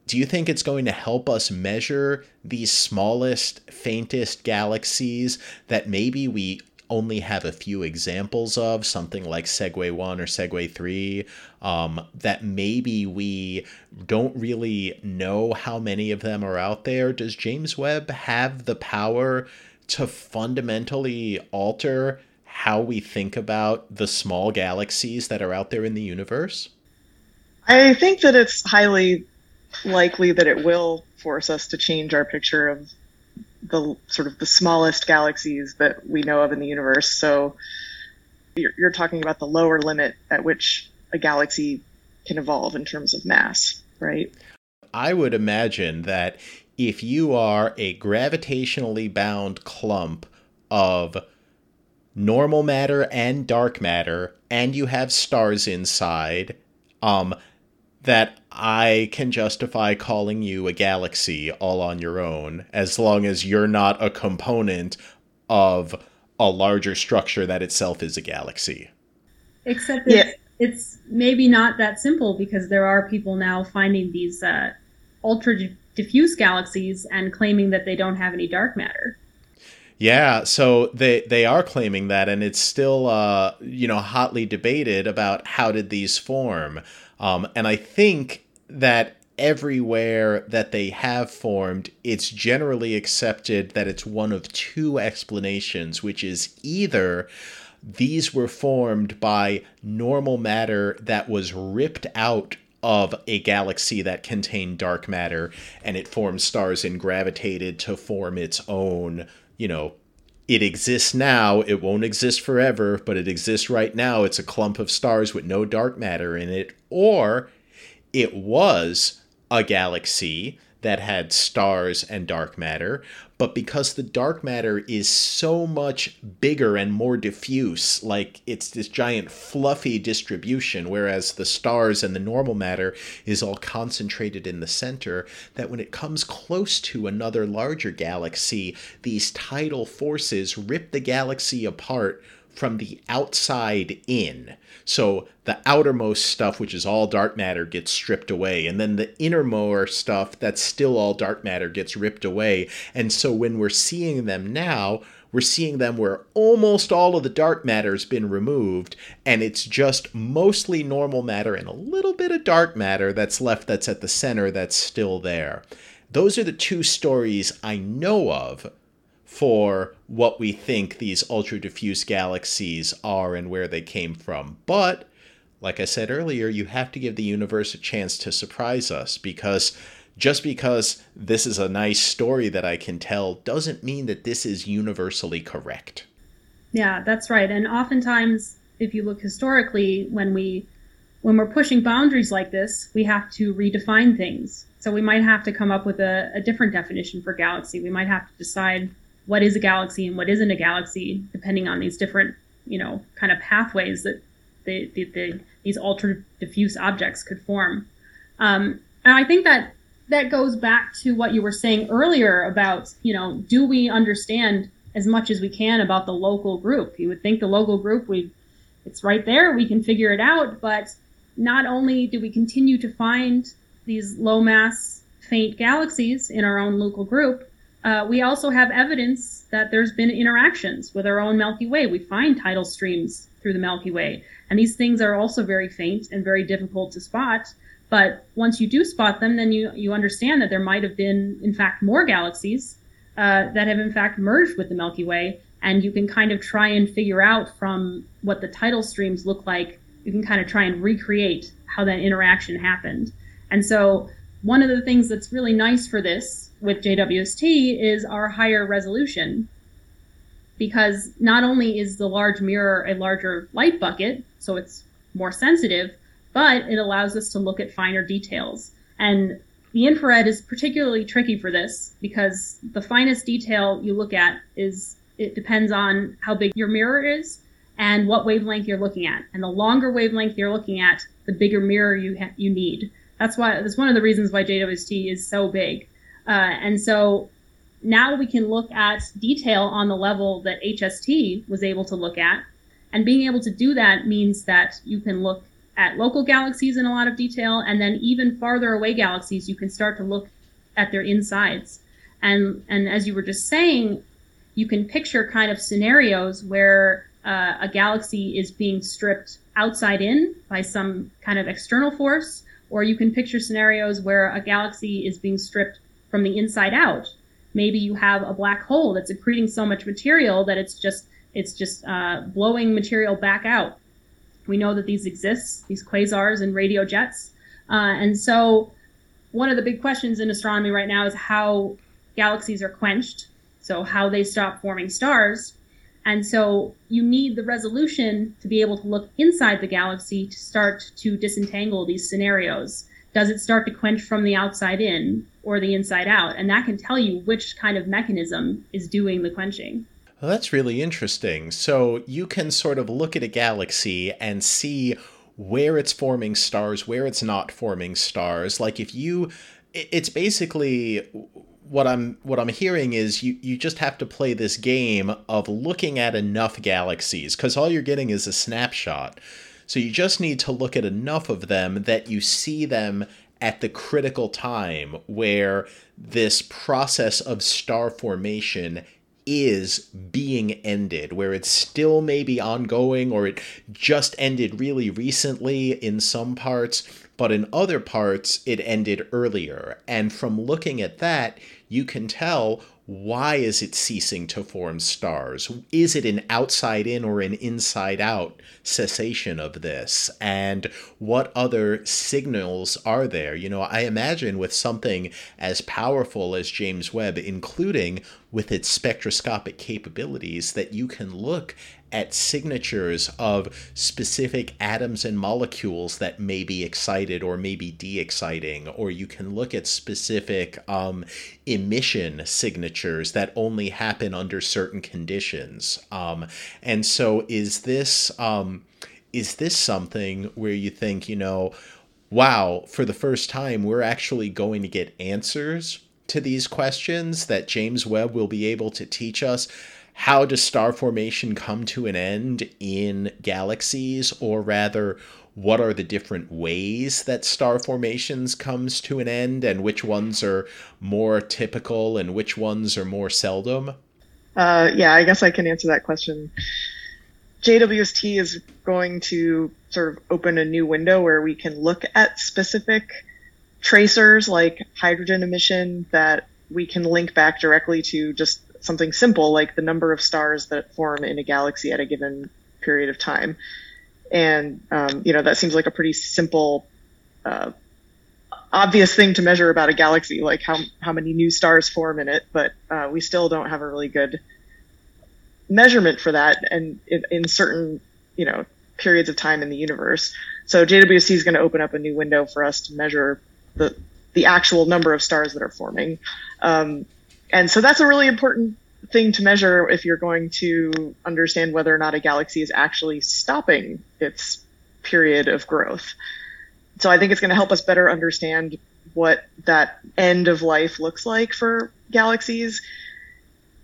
Do you think it's going to help us measure these smallest, faintest galaxies that maybe we only have a few examples of, something like Segue one or Segue three, um, that maybe we don't really know how many of them are out there? Does James Webb have the power to fundamentally alter how we think about the small galaxies that are out there in the universe? I think that it's highly likely that it will force us to change our picture of the sort of the smallest galaxies that we know of in the universe. So you're, you're talking about the lower limit at which a galaxy can evolve in terms of mass, right? I would imagine that if you are a gravitationally bound clump of normal matter and dark matter, and you have stars inside, um, that I can justify calling you a galaxy all on your own, as long as you're not a component of a larger structure that itself is a galaxy. Except it's, yeah. it's maybe not that simple, because there are people now finding these uh, ultra diffuse galaxies and claiming that they don't have any dark matter. Yeah, so they, they are claiming that, and it's still uh, you know hotly debated about how did these form. Um, and I think that everywhere that they have formed, it's generally accepted that it's one of two explanations, which is either these were formed by normal matter that was ripped out of a galaxy that contained dark matter, and it formed stars and gravitated to form its own, you know, it exists now, it won't exist forever, but it exists right now. It's a clump of stars with no dark matter in it. Or it was a galaxy that had stars and dark matter, but because the dark matter is so much bigger and more diffuse, like it's this giant fluffy distribution, whereas the stars and the normal matter is all concentrated in the center, that when it comes close to another larger galaxy, these tidal forces rip the galaxy apart from the outside in. So the outermost stuff, which is all dark matter, gets stripped away. And then the innermost stuff that's still all dark matter gets ripped away. And so when we're seeing them now, we're seeing them where almost all of the dark matter's been removed, and it's just mostly normal matter and a little bit of dark matter that's left, that's at the center, that's still there. Those are the two stories I know of for what we think these ultra-diffuse galaxies are and where they came from. But, like I said earlier, you have to give the universe a chance to surprise us, because just because this is a nice story that I can tell doesn't mean that this is universally correct. Yeah, that's right. And oftentimes, if you look historically, when, we, when we're pushing boundaries like this, we have to redefine things. So we might have to come up with a, a different definition for galaxy. We might have to decide what is a galaxy and what isn't a galaxy, depending on these different, you know, kind of pathways that the, the, the, these ultra diffuse objects could form. Um, and I think that that goes back to what you were saying earlier about, you know, do we understand as much as we can about the local group? You would think the local group, we, it's right there, we can figure it out. But not only do we continue to find these low mass, faint galaxies in our own local group, Uh, we also have evidence that there's been interactions with our own Milky Way. We find tidal streams through the Milky Way. And these things are also very faint and very difficult to spot. But once you do spot them, then you, you understand that there might have been, in fact, more galaxies uh, that have, in fact, merged with the Milky Way. And you can kind of try and figure out from what the tidal streams look like, you can kind of try and recreate how that interaction happened. And so one of the things that's really nice for this with J W S T is our higher resolution, because not only is the large mirror a larger light bucket, so it's more sensitive, but it allows us to look at finer details. And the infrared is particularly tricky for this, because the finest detail you look at is, it depends on how big your mirror is and what wavelength you're looking at. And the longer wavelength you're looking at, the bigger mirror you ha- you need. That's why that's one of the reasons why J W S T is so big. Uh, and so now we can look at detail on the level that H S T was able to look at. And being able to do that means that you can look at local galaxies in a lot of detail, and then even farther away galaxies, you can start to look at their insides. And and as you were just saying, you can picture kind of scenarios where uh, a galaxy is being stripped outside in by some kind of external force, or you can picture scenarios where a galaxy is being stripped from the inside out. Maybe you have a black hole that's accreting so much material that it's just it's just uh, blowing material back out. We know that these exist, these quasars and radio jets. Uh, and so one of the big questions in astronomy right now is how galaxies are quenched, so how they stop forming stars. And so you need the resolution to be able to look inside the galaxy to start to disentangle these scenarios. Does it start to quench from the outside in or the inside out? And that can tell you which kind of mechanism is doing the quenching. Well, that's really interesting. So you can sort of look at a galaxy and see where it's forming stars, where it's not forming stars. Like if you, it's basically... What I'm what I'm hearing is you, you just have to play this game of looking at enough galaxies, because all you're getting is a snapshot. So you just need to look at enough of them that you see them at the critical time where this process of star formation is being ended, where it's still maybe ongoing or it just ended really recently in some parts, but in other parts it ended earlier. And from looking at that, you can tell, why is it ceasing to form stars? Is it an outside in or an inside out cessation of this? And what other signals are there? You know, I imagine with something as powerful as James Webb, including with its spectroscopic capabilities, that you can look at signatures of specific atoms and molecules that may be excited or may be de-exciting, or you can look at specific um, emission signatures that only happen under certain conditions. Um, and so is this um, is this something where you think, you know, wow, for the first time, we're actually going to get answers to these questions, that James Webb will be able to teach us? How does star formation come to an end in galaxies? Or rather, what are the different ways that star formations comes to an end, and which ones are more typical and which ones are more seldom? Uh, yeah, I guess I can answer that question. J W S T is going to sort of open a new window where we can look at specific tracers like hydrogen emission that we can link back directly to just something simple like the number of stars that form in a galaxy at a given period of time. And, um, you know, that seems like a pretty simple, uh, obvious thing to measure about a galaxy, like how, how many new stars form in it. But uh, we still don't have a really good measurement for that, and in, in certain, you know, periods of time in the universe. So J W S T is going to open up a new window for us to measure the, the actual number of stars that are forming. Um, And so that's a really important thing to measure if you're going to understand whether or not a galaxy is actually stopping its period of growth. So I think it's going to help us better understand what that end of life looks like for galaxies.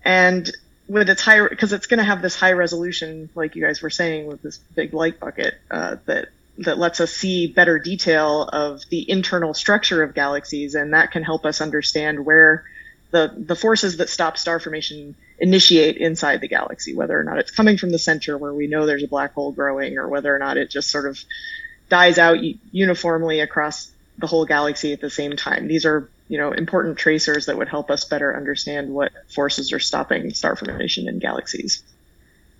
And with its high, because it's going to have this high resolution, like you guys were saying, with this big light bucket uh, that that lets us see better detail of the internal structure of galaxies, and that can help us understand where The, the forces that stop star formation initiate inside the galaxy, whether or not it's coming from the center where we know there's a black hole growing, or whether or not it just sort of dies out uniformly across the whole galaxy at the same time. These are, you know, important tracers that would help us better understand what forces are stopping star formation in galaxies.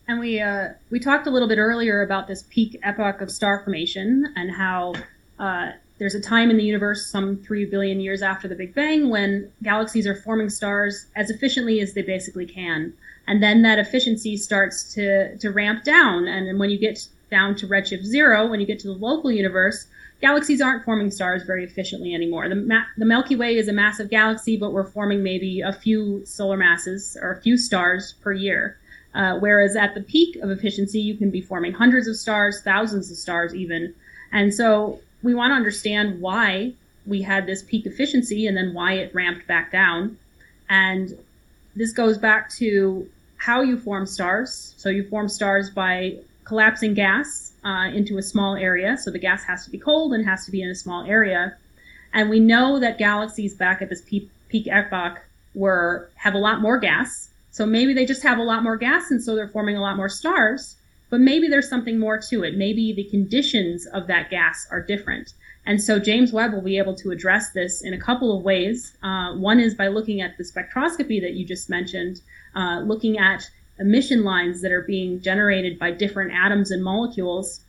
And we uh, we talked a little bit earlier about this peak epoch of star formation and how uh, there's a time in the universe, some three billion years after the Big Bang, when galaxies are forming stars as efficiently as they basically can. And then that efficiency starts to, to ramp down. And then when you get down to redshift zero, when you get to the local universe, galaxies aren't forming stars very efficiently anymore. The, ma- the Milky Way is a massive galaxy, but we're forming maybe a few solar masses or a few stars per year. Uh, whereas at the peak of efficiency, you can be forming hundreds of stars, thousands of stars even. And so we want to understand why we had this peak efficiency and then why it ramped back down. And this goes back to how you form stars. So you form stars by collapsing gas uh, into a small area. So the gas has to be cold and has to be in a small area. And we know that galaxies back at this peak, peak epoch were have a lot more gas. So maybe they just have a lot more gas, and so they're forming a lot more stars. But maybe there's something more to it. Maybe the conditions of that gas are different. And so James Webb will be able to address this in a couple of ways. Uh, one is by looking at the spectroscopy that you just mentioned, uh, looking at emission lines that are being generated by different atoms and molecules.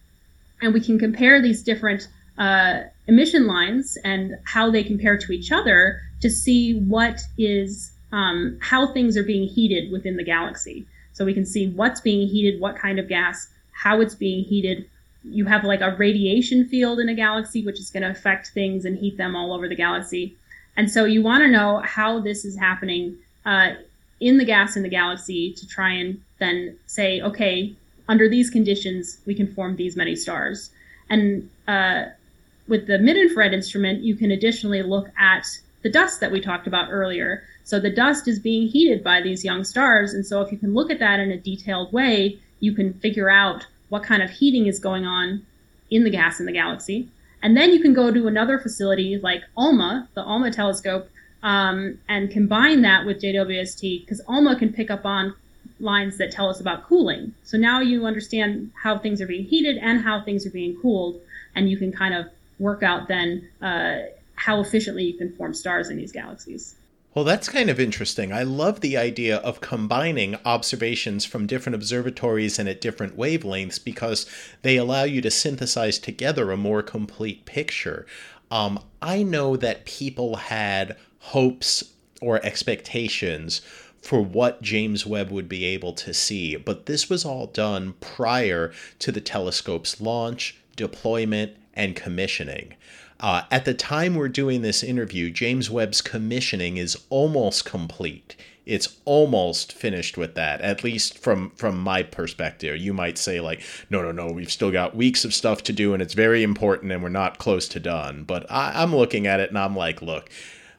And we can compare these different uh, emission lines and how they compare to each other to see what is, um, how things are being heated within the galaxy. So we can see what's being heated, what kind of gas, how it's being heated. You have like a radiation field in a galaxy, which is going to affect things and heat them all over the galaxy. And so you want to know how this is happening uh, in the gas in the galaxy to try and then say, okay, under these conditions, we can form these many stars. And uh, with the mid-infrared instrument, you can additionally look at the dust that we talked about earlier. So the dust is being heated by these young stars. And so if you can look at that in a detailed way, you can figure out what kind of heating is going on in the gas in the galaxy. And then you can go to another facility like ALMA, the ALMA telescope, um, and combine that with J W S T, because ALMA can pick up on lines that tell us about cooling. So now you understand how things are being heated and how things are being cooled. And you can kind of work out then uh, how efficiently you can form stars in these galaxies. Well, that's kind of interesting. I love the idea of combining observations from different observatories and at different wavelengths, because they allow you to synthesize together a more complete picture. Um, I know that people had hopes or expectations for what James Webb would be able to see, but this was all done prior to the telescope's launch, deployment, and commissioning. Uh, at the time we're doing this interview, James Webb's commissioning is almost complete. It's almost finished with that, at least from, from my perspective. You might say like, no, no, no, we've still got weeks of stuff to do and it's very important and we're not close to done. But I, I'm looking at it and I'm like, look,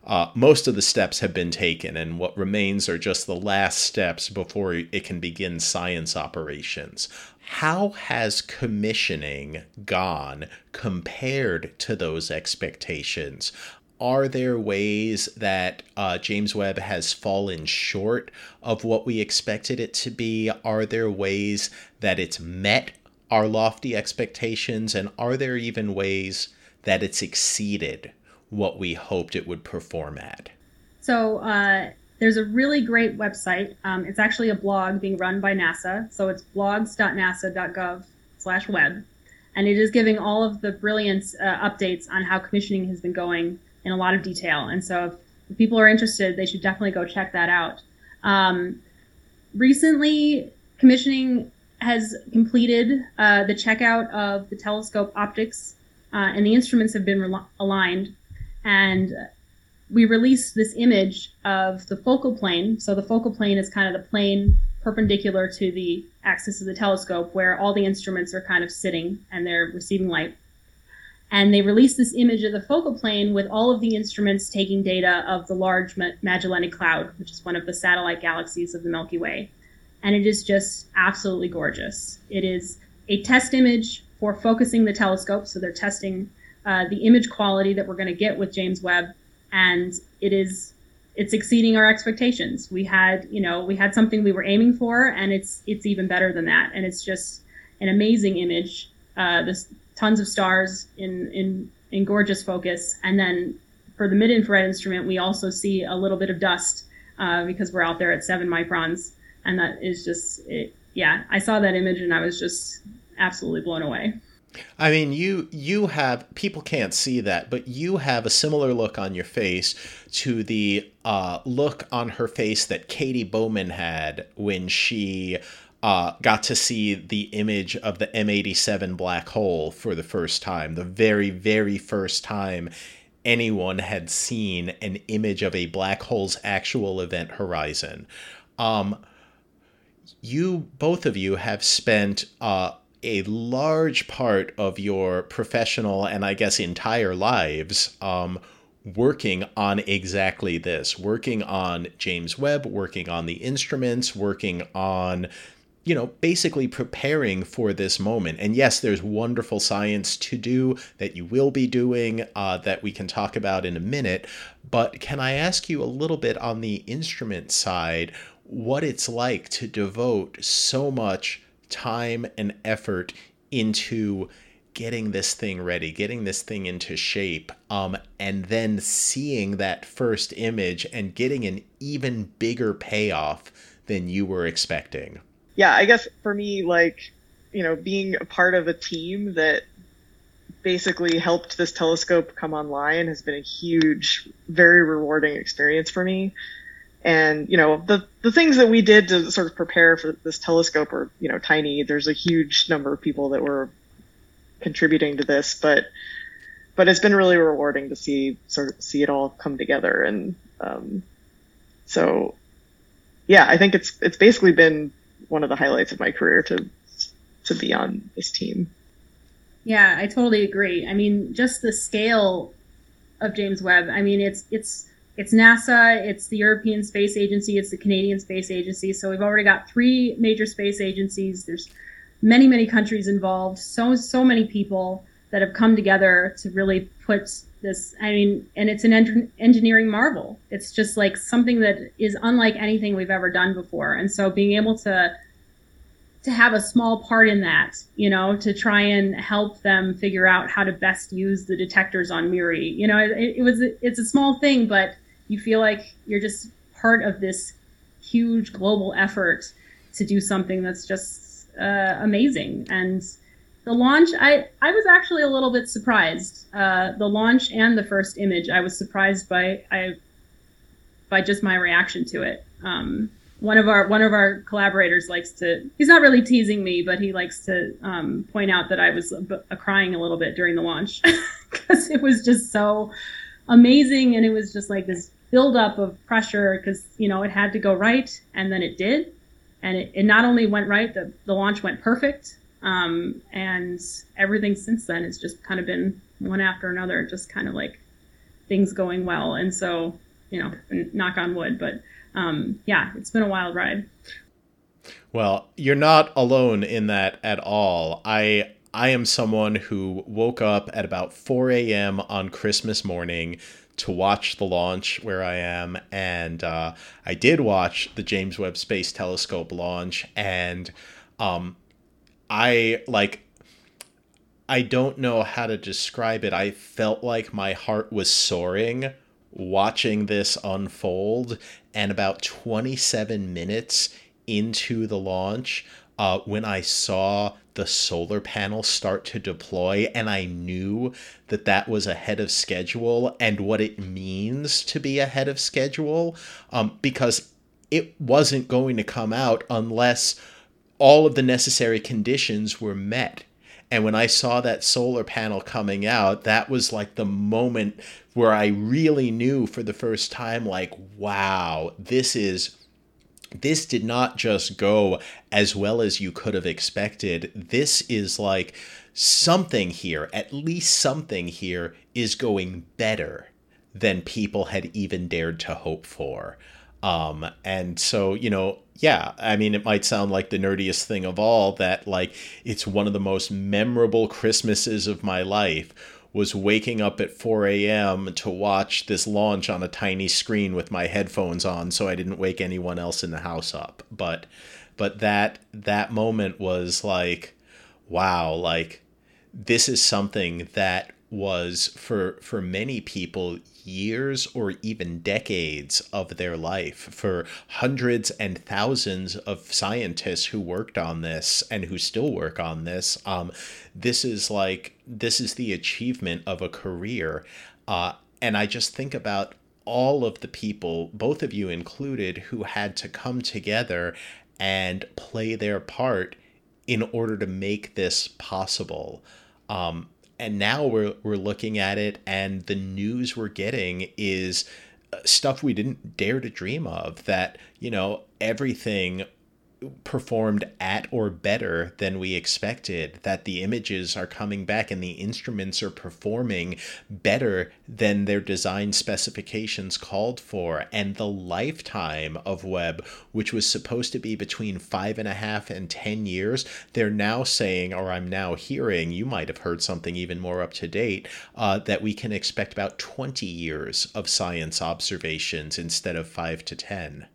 uh, most of the steps have been taken and what remains are just the last steps before it can begin science operations. How has commissioning gone compared to those expectations? Are there ways that uh, James Webb has fallen short of what we expected it to be? Are there ways that it's met our lofty expectations? And are there even ways that it's exceeded what we hoped it would perform at? So, uh... there's a really great website. Um, it's actually a blog being run by NASA. So it's blogs.nasa.gov slash web. And it is giving all of the brilliant uh, updates on how commissioning has been going in a lot of detail. And so if people are interested, they should definitely go check that out. Um, recently, commissioning has completed uh, the checkout of the telescope optics, uh, and the instruments have been re- aligned. And we released this image of the focal plane. So the focal plane is kind of the plane perpendicular to the axis of the telescope where all the instruments are kind of sitting and they're receiving light. And they released this image of the focal plane with all of the instruments taking data of the Large Magellanic Cloud, which is one of the satellite galaxies of the Milky Way. And it is just absolutely gorgeous. It is a test image for focusing the telescope. So they're testing uh, the image quality that we're going to get with James Webb. And it is, it's exceeding our expectations. We had, you know, we had something we were aiming for, and it's, it's even better than that. And it's just an amazing image. Uh, there's tons of stars in, in, in gorgeous focus. And then for the mid-infrared instrument, we also see a little bit of dust, uh, because we're out there at seven microns. And that is just, it, yeah, I saw that image and I was just absolutely blown away. I mean, you you have, people can't see that, but you have a similar look on your face to the uh, look on her face that Katie Bowman had when she uh, got to see the image of the M eighty-seven black hole for the first time, the very, very first time anyone had seen an image of a black hole's actual event horizon. Um, you, both of you, have spent Uh, a large part of your professional and I guess entire lives um, working on exactly this, working on James Webb, working on the instruments, working on you know, basically preparing for this moment. And yes, there's wonderful science to do that you will be doing uh, that we can talk about in a minute. But can I ask you a little bit on the instrument side, what it's like to devote so much time and effort into getting this thing ready, getting this thing into shape, um, and then seeing that first image and getting an even bigger payoff than you were expecting? Yeah, I guess for me, like, you know, being a part of a team that basically helped this telescope come online has been a huge, very rewarding experience for me. And, you know, the, the things that we did to sort of prepare for this telescope are, you know, tiny. There's a huge number of people that were contributing to this, but but it's been really rewarding to see sort of see it all come together. And um, so, yeah, I think it's it's basically been one of the highlights of my career to to be on this team. Yeah, I totally agree. I mean, just the scale of James Webb. I mean, it's it's it's NASA, it's the European Space Agency, it's the Canadian Space Agency. So we've already got three major space agencies. There's many, many countries involved, so, so many people that have come together to really put this, I mean, and it's an en- engineering marvel. It's just like something that is unlike anything we've ever done before. And so being able to, to have a small part in that, you know, to try and help them figure out how to best use the detectors on MIRI, you know, it, it was, it's a small thing, but you feel like you're just part of this huge global effort to do something that's just Uh, amazing. And the launch, I, I was actually a little bit surprised. Uh, the launch and the first image, I was surprised by I by just my reaction to it. Um, one of our one of our collaborators likes to, he's not really teasing me, but he likes to um, point out that I was a, a crying a little bit during the launch because it was just so amazing, and it was just like this buildup of pressure because, you know, it had to go right, and then it did. And it, it not only went right, the, the launch went perfect. Um, and everything since then has just kind of been one after another, just kind of like things going well. And so, you know, knock on wood, but um, yeah, it's been a wild ride. Well, you're not alone in that at all. I I am someone who woke up at about four a.m. on Christmas morning to watch the launch where I am. And uh, I did watch the James Webb Space Telescope launch. And um, I like, I don't know how to describe it. I felt like my heart was soaring watching this unfold. And about twenty-seven minutes into the launch, uh, when I saw the solar panels start to deploy, and I knew that that was ahead of schedule and what it means to be ahead of schedule, um, because it wasn't going to come out unless all of the necessary conditions were met. And when I saw that solar panel coming out, that was like the moment where I really knew for the first time, like, wow, this is This did not just go as well as you could have expected. This is like something here, at least something here is going better than people had even dared to hope for. Um, and so, you know, yeah, I mean, it might sound like the nerdiest thing of all that, like, it's one of the most memorable Christmases of my life was waking up at four a.m. to watch this launch on a tiny screen with my headphones on so I didn't wake anyone else in the house up. But but that that moment was like, wow, like this is something that was for for many people years or even decades of their life, for hundreds and thousands of scientists who worked on this and who still work on this. Um, this is like, this is the achievement of a career. Uh, and I just think about all of the people, both of you included, who had to come together and play their part in order to make this possible. Um, And now we're we're looking at it, and the news we're getting is stuff we didn't dare to dream of, that, you know, everything performed at or better than we expected, that the images are coming back and the instruments are performing better than their design specifications called for, and the lifetime of Webb, which was supposed to be between five and a half and ten years, they're now saying, or I'm now hearing, you might have heard something even more up to date, uh, that we can expect about twenty years of science observations instead of five to ten.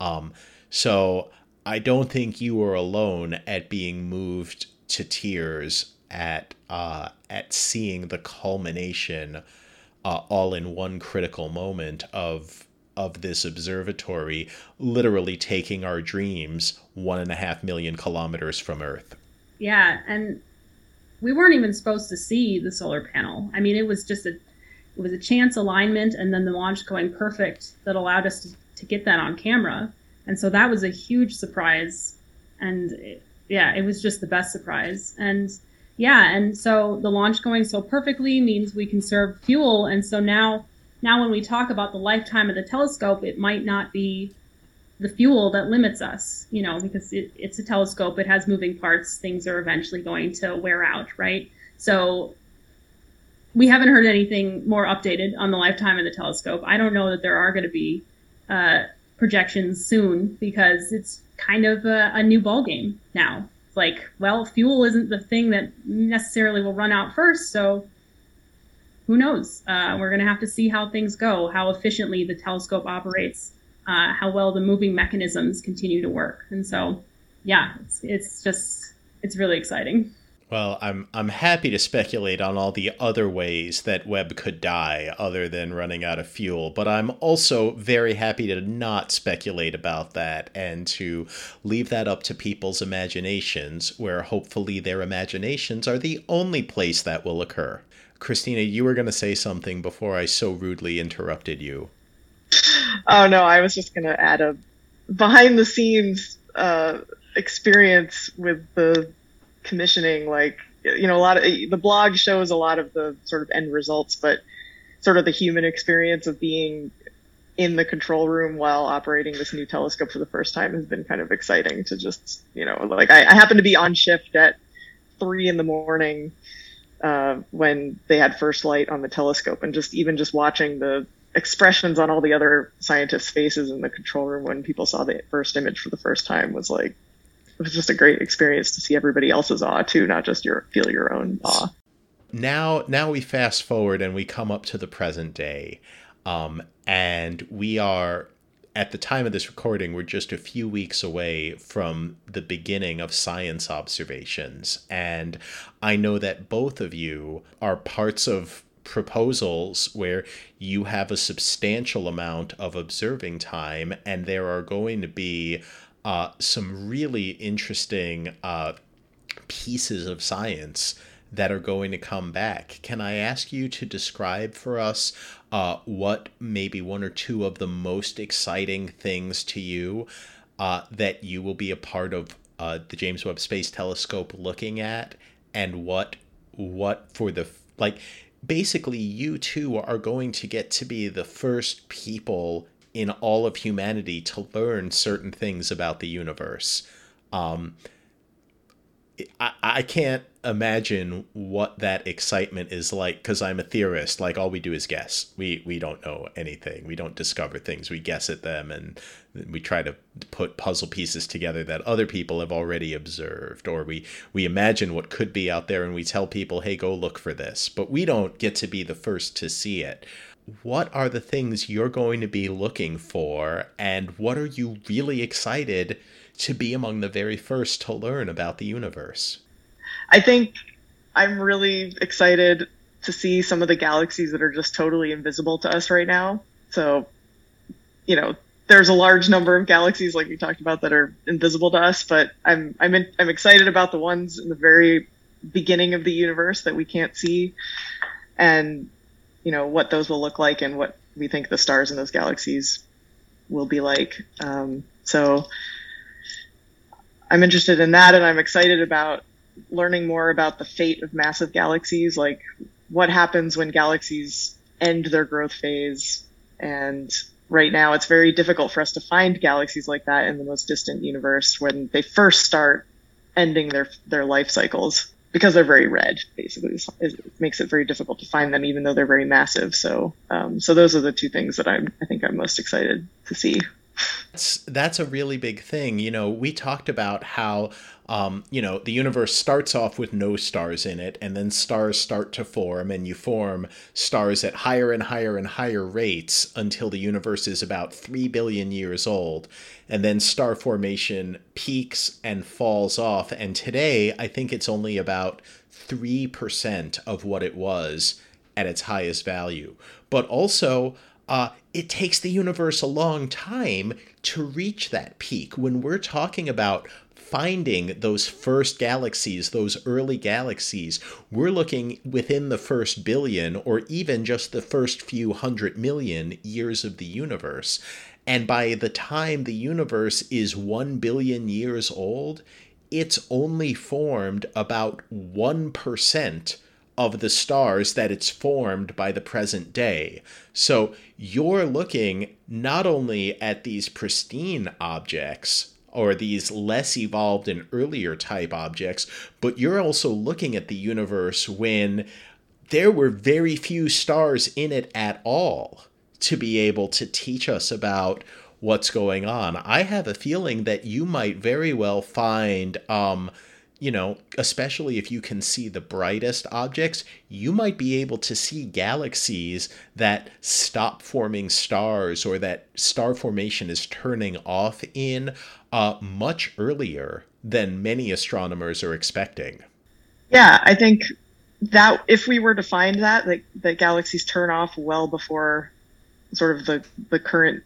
Um, so I don't think you were alone at being moved to tears at uh, at seeing the culmination, uh, all in one critical moment of of this observatory literally taking our dreams one and a half million kilometers from Earth. Yeah, and we weren't even supposed to see the solar panel. I mean, it was just a it was a chance alignment, and then the launch going perfect that allowed us to, to get that on camera. And so that was a huge surprise. And it, yeah, it was just the best surprise. And yeah, and so the launch going so perfectly means we can conserve fuel. And so now, now when we talk about the lifetime of the telescope, it might not be the fuel that limits us, you know, because it, it's a telescope, it has moving parts, things are eventually going to wear out, right? So we haven't heard anything more updated on the lifetime of the telescope. I don't know that there are going to be uh, projections soon, because it's kind of a, a new ball game now. It's like, well, fuel isn't the thing that necessarily will run out first, so who knows? Uh, we're going to have to see how things go, how efficiently the telescope operates, uh, how well the moving mechanisms continue to work. And so, yeah, it's, it's just, it's really exciting. Well, I'm I'm happy to speculate on all the other ways that Webb could die other than running out of fuel, but I'm also very happy to not speculate about that and to leave that up to people's imaginations, where hopefully their imaginations are the only place that will occur. Christina, you were going to say something before I so rudely interrupted you. Oh, no, I was just going to add a behind-the-scenes uh, experience with the commissioning. Like, you know, a lot of the blog shows a lot of the sort of end results, but sort of the human experience of being in the control room while operating this new telescope for the first time has been kind of exciting to just, you know, like I, I happened to be on shift at three in the morning uh, when they had first light on the telescope, and just even just watching the expressions on all the other scientists' faces in the control room when people saw the first image for the first time was like, it was just a great experience to see everybody else's awe too, not just your feel your own awe. Now, now we fast forward and we come up to the present day, um, and we are at the time of this recording, we're just a few weeks away from the beginning of science observations, and I know that both of you are parts of proposals where you have a substantial amount of observing time, and there are going to be Uh, some really interesting uh, pieces of science that are going to come back. Can I ask you to describe for us uh, what maybe one or two of the most exciting things to you uh, that you will be a part of uh, the James Webb Space Telescope looking at, and what what for the, like, basically you two are going to get to be the first people in all of humanity to learn certain things about the universe. Um, I, I can't imagine what that excitement is like, because I'm a theorist. Like, all we do is guess. We we don't know anything. We don't discover things. We guess at them, and we try to put puzzle pieces together that other people have already observed, or we, we imagine what could be out there, and we tell people, hey, go look for this. But we don't get to be the first to see it. What are the things you're going to be looking for, and what are you really excited to be among the very first to learn about the universe? I think I'm really excited to see some of the galaxies that are just totally invisible to us right now. So, you know, there's a large number of galaxies, like we talked about, that are invisible to us, but I'm I'm in, I'm excited about the ones in the very beginning of the universe that we can't see, and you know, what those will look like and what we think the stars in those galaxies will be like. Um, so I'm interested in that, and I'm excited about learning more about the fate of massive galaxies, like what happens when galaxies end their growth phase and right now it's very difficult for us to find galaxies like that in the most distant universe when they first start ending their their life cycles, because they're very red, basically. It makes it very difficult to find them, even though they're very massive. So um, so those are the two things that I'm, I think I'm most excited to see. That's, that's a really big thing. You know, we talked about how, um, you know, the universe starts off with no stars in it, and then stars start to form, and you form stars at higher and higher and higher rates until the universe is about three billion years old. And then star formation peaks and falls off. And today, I think it's only about three percent of what it was at its highest value. But also, Uh, it takes the universe a long time to reach that peak. When we're talking about finding those first galaxies, those early galaxies, we're looking within the first billion or even just the first few hundred million years of the universe. And by the time the universe is one billion years old, it's only formed about one percent of the stars that it's formed by the present day. So you're looking not only at these pristine objects or these less evolved and earlier type objects, but you're also looking at the universe when there were very few stars in it at all to be able to teach us about what's going on. I have a feeling that you might very well find, um, you know, especially if you can see the brightest objects, you might be able to see galaxies that stop forming stars or that star formation is turning off in uh, much earlier than many astronomers are expecting. Yeah, I think that if we were to find that, that, that galaxies turn off well before sort of the, the current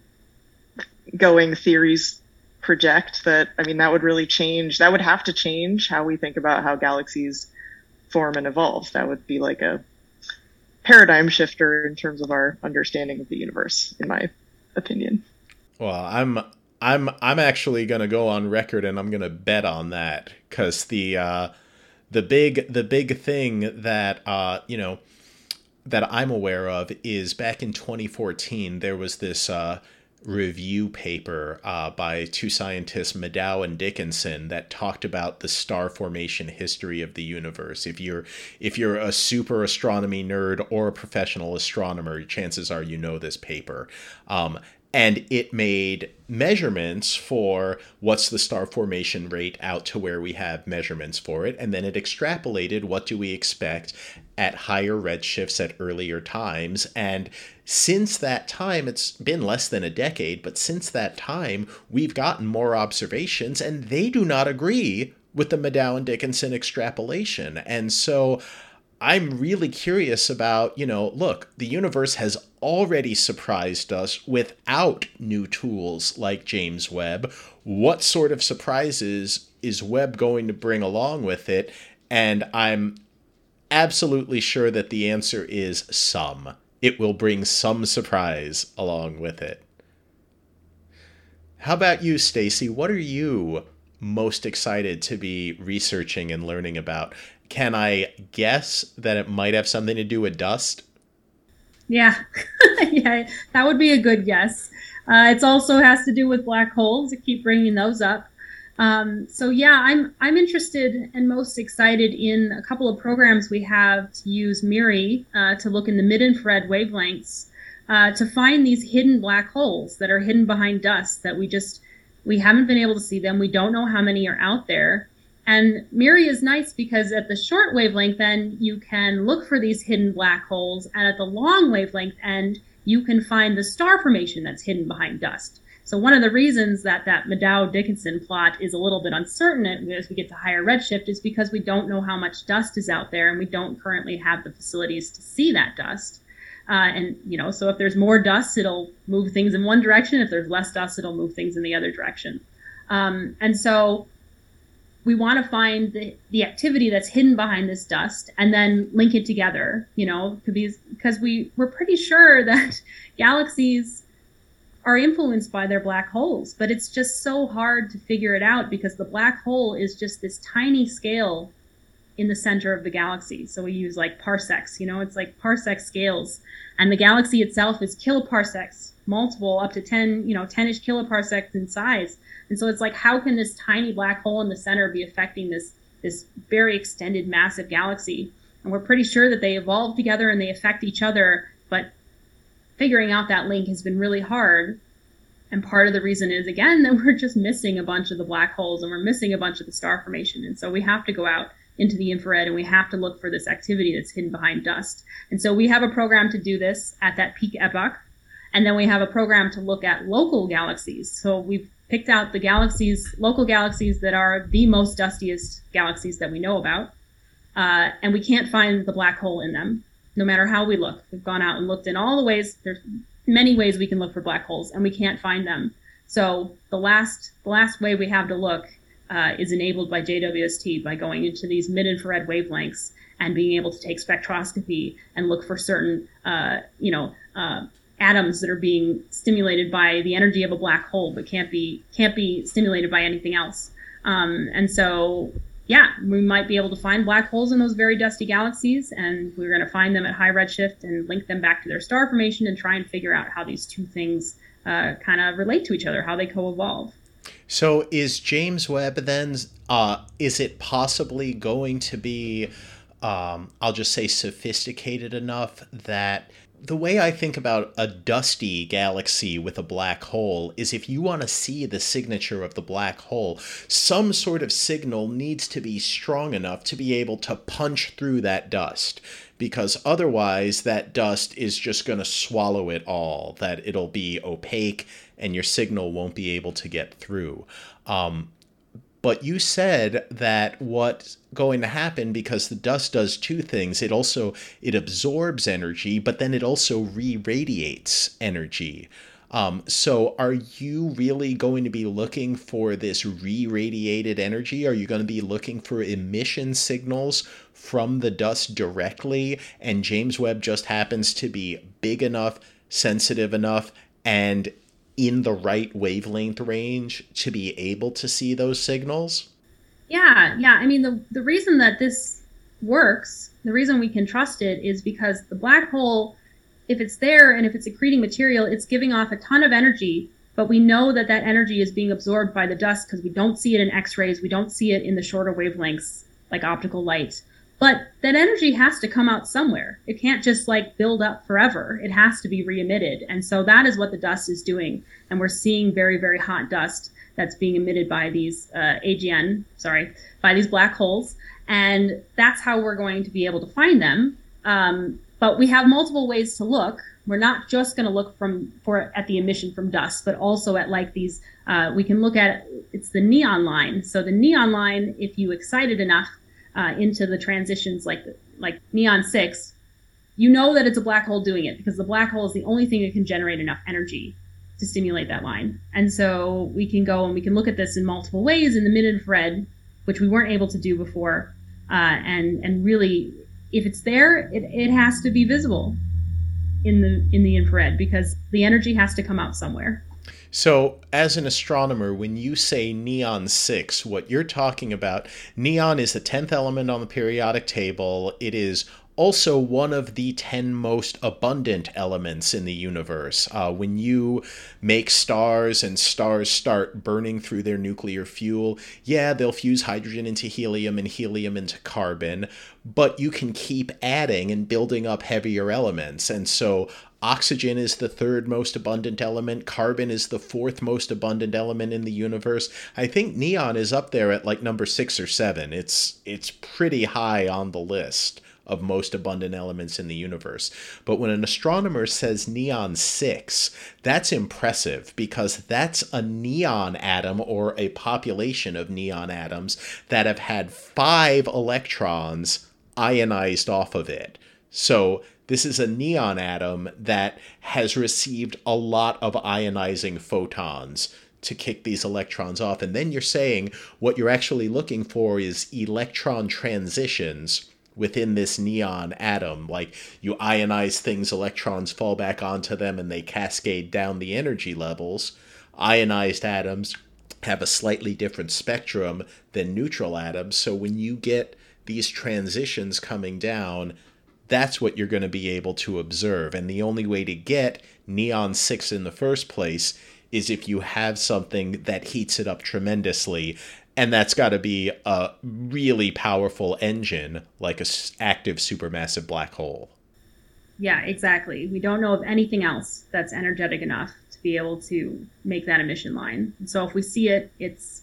going theories project, that, I mean, that would really change, that would have to change how we think about how galaxies form and evolve. That would be like a paradigm shifter in terms of our understanding of the universe, in my opinion. Well, I'm I'm I'm actually going to go on record and I'm going to bet on that, because the uh, the big the big thing that uh, you know that I'm aware of is back in twenty fourteen there was this Uh, review paper uh, by two scientists, Madau and Dickinson, that talked about the star formation history of the universe. If you're if you're a super astronomy nerd or a professional astronomer, chances are you know this paper. Um, and it made measurements for what's the star formation rate out to where we have measurements for it. And then it extrapolated what do we expect at higher redshifts at earlier times. And since that time, it's been less than a decade, but since that time, we've gotten more observations, and they do not agree with the Madau and Dickinson extrapolation. And so I'm really curious about, you know, look, the universe has already surprised us without new tools like James Webb. What sort of surprises is Webb going to bring along with it? And I'm absolutely sure that the answer is some. It will bring some surprise along with it. How about you, Stacey? What are you most excited to be researching and learning about? Can I guess that it might have something to do with dust? Yeah, yeah, that would be a good guess. Uh, it also has to do with black holes. I keep bringing those up. Um, so yeah, I'm I'm interested and most excited in a couple of programs we have to use MIRI uh, to look in the mid-infrared wavelengths uh, to find these hidden black holes that are hidden behind dust that we just, we haven't been able to see them. We don't know how many are out there. And MIRI is nice because at the short wavelength end, you can look for these hidden black holes, and at the long wavelength end, you can find the star formation that's hidden behind dust. So one of the reasons that that Madau-Dickinson plot is a little bit uncertain as we get to higher redshift is because we don't know how much dust is out there, and we don't currently have the facilities to see that dust. Uh, and, you know, so if there's more dust, it'll move things in one direction. If there's less dust, it'll move things in the other direction. Um, and so we want to find the, the activity that's hidden behind this dust and then link it together, you know, because we, we're pretty sure that galaxies are influenced by their black holes, but it's just so hard to figure it out because the black hole is just this tiny scale in the center of the galaxy. So we use like parsecs, you know, it's like parsec scales, and the galaxy itself is kiloparsecs multiple, up to ten, you know, ten-ish kiloparsecs in size. And so it's like, how can this tiny black hole in the center be affecting this this very extended, massive galaxy? And we're pretty sure that they evolve together and they affect each other, but figuring out that link has been really hard. And part of the reason is, again, that we're just missing a bunch of the black holes and we're missing a bunch of the star formation. And so we have to go out into the infrared and we have to look for this activity that's hidden behind dust. And so we have a program to do this at that peak epoch. And then we have a program to look at local galaxies. So we've picked out the galaxies, local galaxies that are the most dustiest galaxies that we know about. Uh, and we can't find the black hole in them, no matter how we look. We've gone out and looked in all the ways. There's many ways we can look for black holes, and we can't find them. So the last the last way we have to look uh, is enabled by J W S T, by going into these mid-infrared wavelengths and being able to take spectroscopy and look for certain, uh, you know, uh, atoms that are being stimulated by the energy of a black hole, but can't be can't be stimulated by anything else. Um, and so, yeah, we might be able to find black holes in those very dusty galaxies, and we're going to find them at high redshift and link them back to their star formation and try and figure out how these two things uh, kind of relate to each other, how they co-evolve. So is James Webb then, uh, is it possibly going to be, um, I'll just say sophisticated enough that the way I think about a dusty galaxy with a black hole is if you want to see the signature of the black hole, some sort of signal needs to be strong enough to be able to punch through that dust, because otherwise that dust is just going to swallow it all, that it'll be opaque and your signal won't be able to get through. Um, But you said that what's going to happen, because the dust does two things, it also, it absorbs energy, but then it also re-radiates energy. Um, so are you really going to be looking for this re-radiated energy? Are you going to be looking for emission signals from the dust directly? And James Webb just happens to be big enough, sensitive enough, and in the right wavelength range to be able to see those signals? Yeah, yeah. I mean, the, the reason that this works, the reason we can trust it, is because the black hole, if it's there and if it's accreting material, it's giving off a ton of energy, but we know that that energy is being absorbed by the dust because we don't see it in X-rays, we don't see it in the shorter wavelengths like optical light. But that energy has to come out somewhere. It can't just like build up forever. It has to be re-emitted. And so that is what the dust is doing. And we're seeing very, very hot dust that's being emitted by these uh, A G N, sorry, by these black holes. And that's how we're going to be able to find them. Um, but we have multiple ways to look. We're not just going to look from for at the emission from dust, but also at like these, uh, we can look at, it's the neon line. So the neon line, if you excite it enough, Uh, into the transitions like like neon six, you know that it's a black hole doing it because the black hole is the only thing that can generate enough energy to stimulate that line. And so we can go and we can look at this in multiple ways in the mid-infrared, which we weren't able to do before. Uh, and and really, if it's there, it, it has to be visible in the in the infrared because the energy has to come out somewhere. So as an astronomer, when you say neon six, what you're talking about, neon is the tenth element on the periodic table. It is also one of the ten most abundant elements in the universe. Uh, when you make stars and stars start burning through their nuclear fuel, yeah, they'll fuse hydrogen into helium and helium into carbon, but you can keep adding and building up heavier elements. And so oxygen is the third most abundant element. Carbon is the fourth most abundant element in the universe. I think neon is up there at like number six or seven. It's it's pretty high on the list of most abundant elements in the universe. But when an astronomer says neon six, that's impressive because that's a neon atom or a population of neon atoms that have had five electrons ionized off of it. So this is a neon atom that has received a lot of ionizing photons to kick these electrons off. And then you're saying what you're actually looking for is electron transitions within this neon atom. Like you ionize things, electrons fall back onto them, and they cascade down the energy levels. Ionized atoms have a slightly different spectrum than neutral atoms. So when you get these transitions coming down, that's what you're going to be able to observe. And the only way to get Neon six in the first place is if you have something that heats it up tremendously. And that's got to be a really powerful engine, like an active supermassive black hole. Yeah, exactly. We don't know of anything else that's energetic enough to be able to make that emission line. So if we see it, it's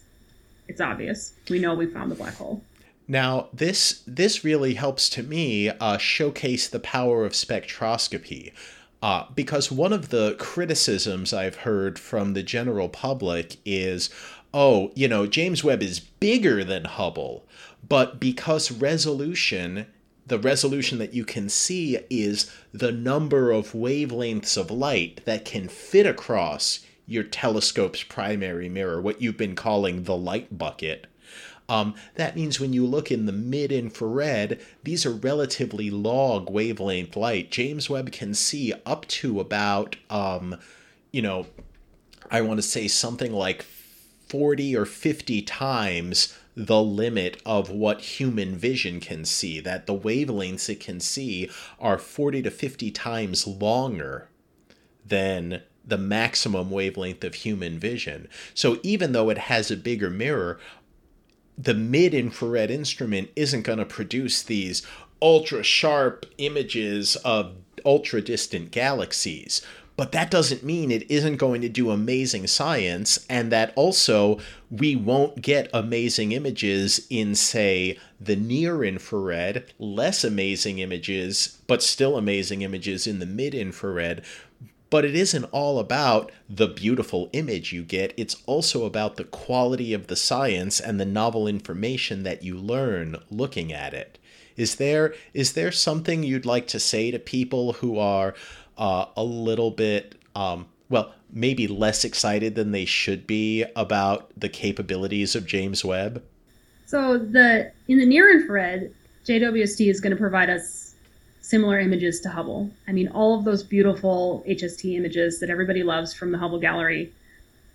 it's obvious. We know we found the black hole. Now, this this really helps to me uh, showcase the power of spectroscopy, uh, because one of the criticisms I've heard from the general public is, oh, you know, James Webb is bigger than Hubble, but because resolution, the resolution that you can see is the number of wavelengths of light that can fit across your telescope's primary mirror, what you've been calling the light bucket. Um, that means when you look in the mid-infrared, these are relatively long wavelength light. James Webb can see up to about, um, you know, I want to say something like forty or fifty times the limit of what human vision can see, that the wavelengths it can see are forty to fifty times longer than the maximum wavelength of human vision. So even though it has a bigger mirror, the mid-infrared instrument isn't going to produce these ultra-sharp images of ultra-distant galaxies. But that doesn't mean it isn't going to do amazing science, and that also we won't get amazing images in, say, the near infrared, less amazing images, but still amazing images in the mid-infrared. But it isn't all about the beautiful image you get. It's also about the quality of the science and the novel information that you learn looking at it. Is there is there something you'd like to say to people who are Uh, a little bit, um, well, maybe less excited than they should be about the capabilities of James Webb? So the in the near infrared, J W S T is going to provide us similar images to Hubble. I mean, all of those beautiful H S T images that everybody loves from the Hubble gallery,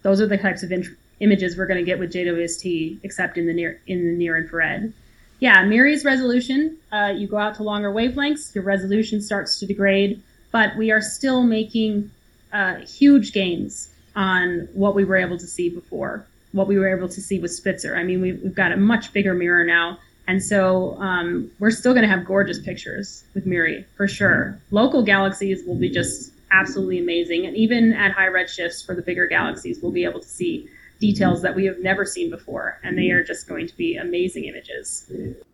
those are the types of in- images we're going to get with J W S T, except in the near in the near infrared. Yeah, MIRI's resolution. Uh, you go out to longer wavelengths, your resolution starts to degrade. But we are still making uh, huge gains on what we were able to see before, what we were able to see with Spitzer. I mean, we've, we've got a much bigger mirror now. And so um, we're still going to have gorgeous pictures with MIRI, for sure. Local galaxies will be just absolutely amazing. And even at high redshifts for the bigger galaxies, we'll be able to see details that we have never seen before. And they are just going to be amazing images.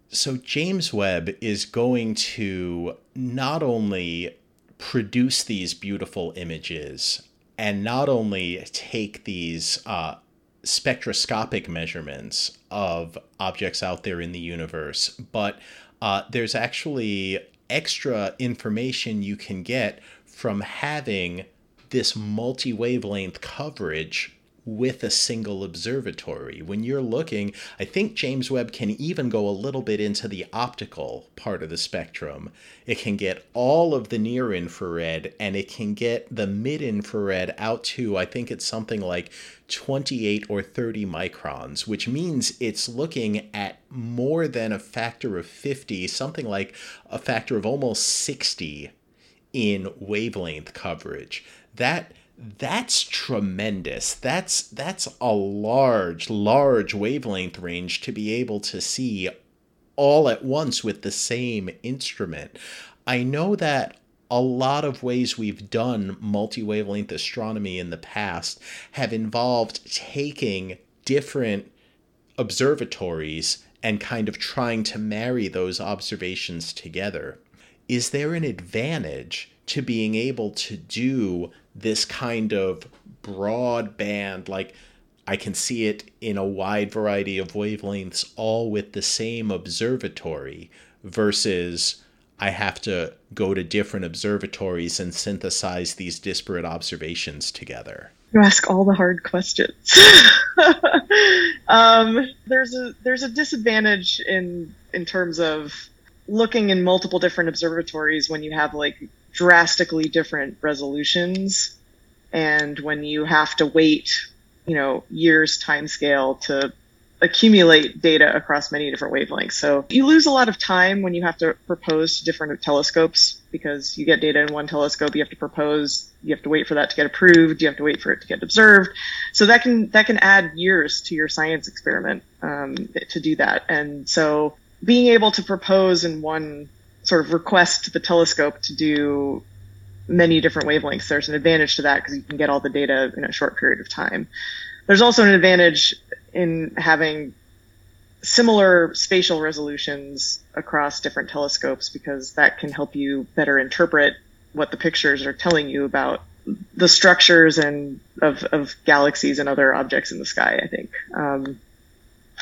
So James Webb is going to not only produce these beautiful images and not only take these uh, spectroscopic measurements of objects out there in the universe, but uh, there's actually extra information you can get from having this multi-wavelength coverage with a single observatory. When you're looking, I think James Webb can even go a little bit into the optical part of the spectrum. It can get all of the near infrared, and it can get the mid infrared out to, I think it's something like twenty-eight or thirty microns, which means it's looking at more than a factor of fifty, something like a factor of almost sixty in wavelength coverage. That That's tremendous. That's that's a large, large wavelength range to be able to see all at once with the same instrument. I know that a lot of ways we've done multi-wavelength astronomy in the past have involved taking different observatories and kind of trying to marry those observations together. Is there an advantage to being able to do this kind of broadband, like I can see it in a wide variety of wavelengths, all with the same observatory, versus I have to go to different observatories and synthesize these disparate observations together? You ask all the hard questions. um, there's a there's a disadvantage in in terms of looking in multiple different observatories when you have like drastically different resolutions, and when you have to wait, you know, years timescale to accumulate data across many different wavelengths. So you lose a lot of time when you have to propose to different telescopes, because you get data in one telescope, you have to propose, you have to wait for that to get approved, you have to wait for it to get observed. So that can that can add years to your science experiment um, to do that. And so being able to propose in one sort of request to the telescope to do many different wavelengths, there's an advantage to that because you can get all the data in a short period of time. There's also an advantage in having similar spatial resolutions across different telescopes, because that can help you better interpret what the pictures are telling you about the structures and of, of galaxies and other objects in the sky, I think. Um,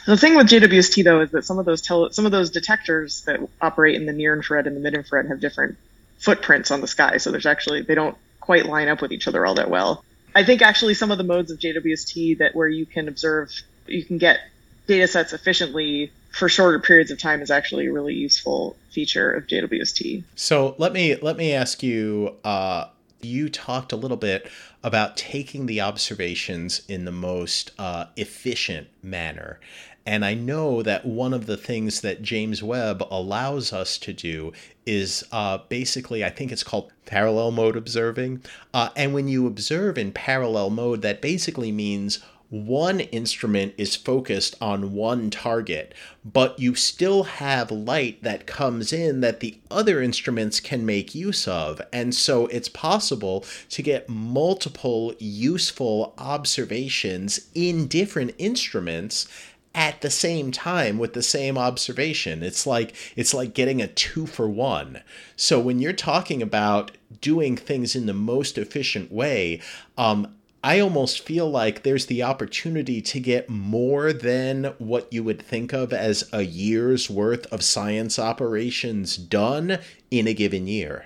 the thing with J W S T, though, is that some of those tele- some of those detectors that operate in the near-infrared and the mid-infrared have different footprints on the sky, so there's actually, they don't quite line up with each other all that well. I think actually some of the modes of J W S T that where you can observe, you can get data sets efficiently for shorter periods of time is actually a really useful feature of J W S T. So let me let me ask you, uh, you talked a little bit about taking the observations in the most uh, efficient manner. And I know that one of the things that James Webb allows us to do is uh, basically, I think it's called parallel mode observing. Uh, and when you observe in parallel mode, that basically means one instrument is focused on one target, but you still have light that comes in that the other instruments can make use of. And so it's possible to get multiple useful observations in different instruments at the same time with the same observation. It's like it's like getting a two for one. So when you're talking about doing things in the most efficient way, um, I almost feel like there's the opportunity to get more than what you would think of as a year's worth of science operations done in a given year.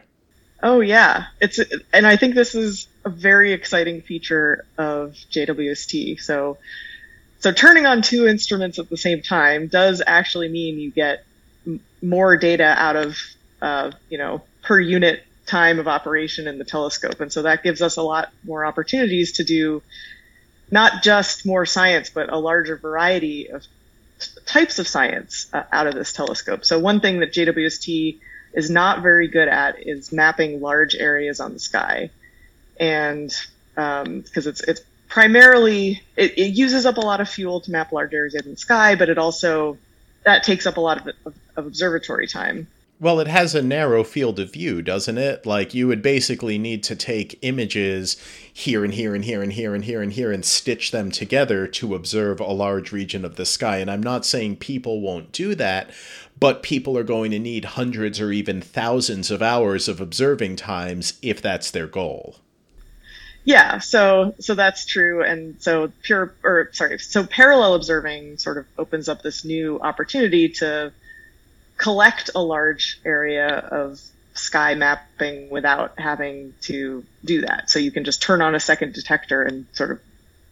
Oh, yeah. It's and I think this is a very exciting feature of J W S T. So So turning on two instruments at the same time does actually mean you get m- more data out of, uh, you know, per unit time of operation in the telescope. And so that gives us a lot more opportunities to do not just more science, but a larger variety of t- types of science uh, out of this telescope. So one thing that J W S T is not very good at is mapping large areas on the sky. And um, because it's it's primarily, it, it uses up a lot of fuel to map large areas in the sky, but it also, that takes up a lot of, of, of observatory time. Well, it has a narrow field of view, doesn't it? Like, you would basically need to take images here and here and here and here and here and here and stitch them together to observe a large region of the sky. And I'm not saying people won't do that, but people are going to need hundreds or even thousands of hours of observing times if that's their goal. Yeah, so so that's true, and so pure or sorry, so parallel observing sort of opens up this new opportunity to collect a large area of sky mapping without having to do that. So you can just turn on a second detector and sort of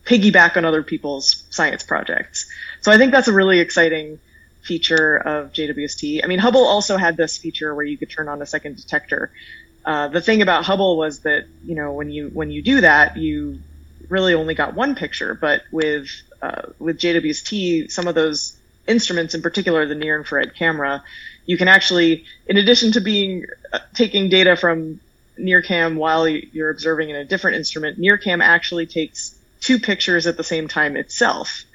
piggyback on other people's science projects. So I think that's a really exciting feature of J W S T. I mean, Hubble also had this feature where you could turn on a second detector. Uh, the thing about Hubble was that, you know, when you when you do that, you really only got one picture. But with uh, with J W S T, some of those instruments, in particular the near-infrared camera, you can actually, in addition to being uh, taking data from NIRCAM while you're observing in a different instrument, NIRCAM actually takes two pictures at the same time itself.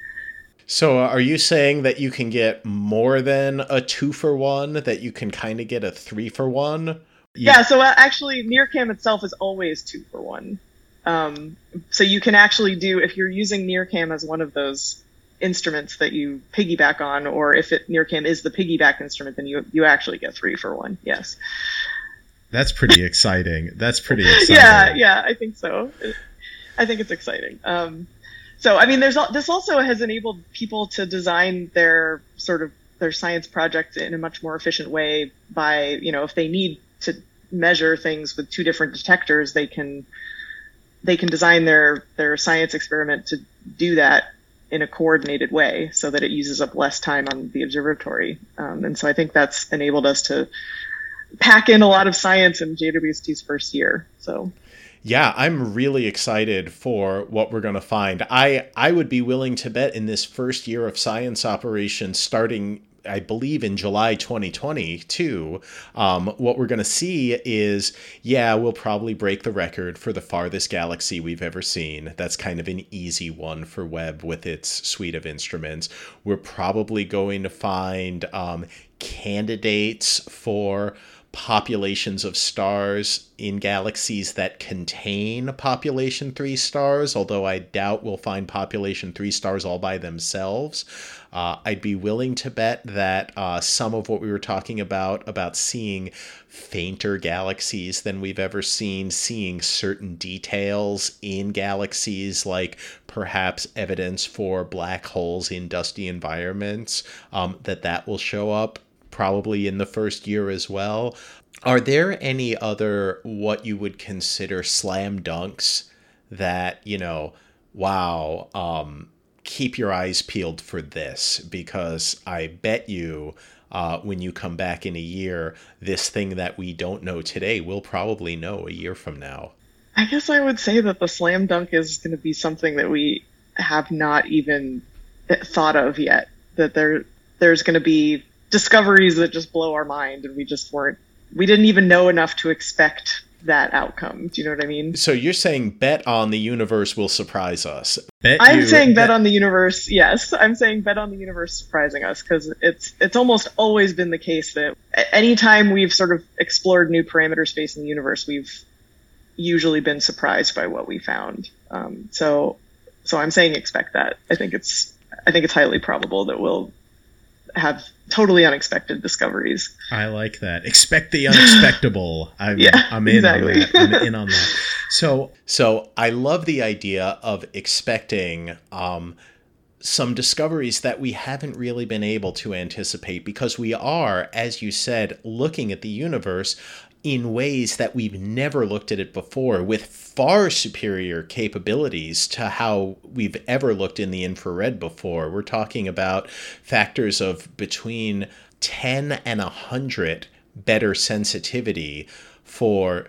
So are you saying that you can get more than a two for one, that you can kind of get a three for one? Yeah. yeah, so actually NIRCAM itself is always two for one. Um, so you can actually do, if you're using NIRCAM as one of those instruments that you piggyback on, or if it, NIRCAM is the piggyback instrument, then you you actually get three for one, yes. That's pretty exciting. That's pretty exciting. Yeah, yeah, I think so. I think it's exciting. Um, so, I mean, there's this also has enabled people to design their sort of their science project in a much more efficient way by, you know, if they need to measure things with two different detectors, they can they can design their their science experiment to do that in a coordinated way so that it uses up less time on the observatory. Um, and so I think that's enabled us to pack in a lot of science in J W S T's first year. So Yeah, I'm really excited for what we're going to find. I, I would be willing to bet in this first year of science operation starting, I believe, in July twenty twenty-two, um, what we're going to see is, yeah, we'll probably break the record for the farthest galaxy we've ever seen. That's kind of an easy one for Webb with its suite of instruments. We're probably going to find um, candidates for populations of stars in galaxies that contain population three stars, although I doubt we'll find population three stars all by themselves. Uh, I'd be willing to bet that uh, some of what we were talking about, about seeing fainter galaxies than we've ever seen, seeing certain details in galaxies, like perhaps evidence for black holes in dusty environments, um, that that will show up probably in the first year as well. Are there any other what you would consider slam dunks that, you know, wow, um, keep your eyes peeled for this, because I bet you uh, when you come back in a year, this thing that we don't know today, we'll probably know a year from now? I guess I would say that the slam dunk is going to be something that we have not even thought of yet, that there there's going to be discoveries that just blow our mind, and we just weren't, we didn't even know enough to expect that outcome. Do you know what I mean? So you're saying bet on the universe will surprise us. Bet I'm you, saying bet, bet on the universe. Yes. I'm saying bet on the universe surprising us, because it's, it's almost always been the case that anytime we've sort of explored new parameter space in the universe, we've usually been surprised by what we found. Um, so, so I'm saying expect that. I think it's, I think it's highly probable that we'll have totally unexpected discoveries. I like that. Expect the unexpectable. I'm, yeah, I'm in exactly. on that. I'm in on that. So, so I love the idea of expecting um, some discoveries that we haven't really been able to anticipate, because we are, as you said, looking at the universe in ways that we've never looked at it before, with far superior capabilities to how we've ever looked in the infrared before. We're talking about factors of between ten and one hundred better sensitivity for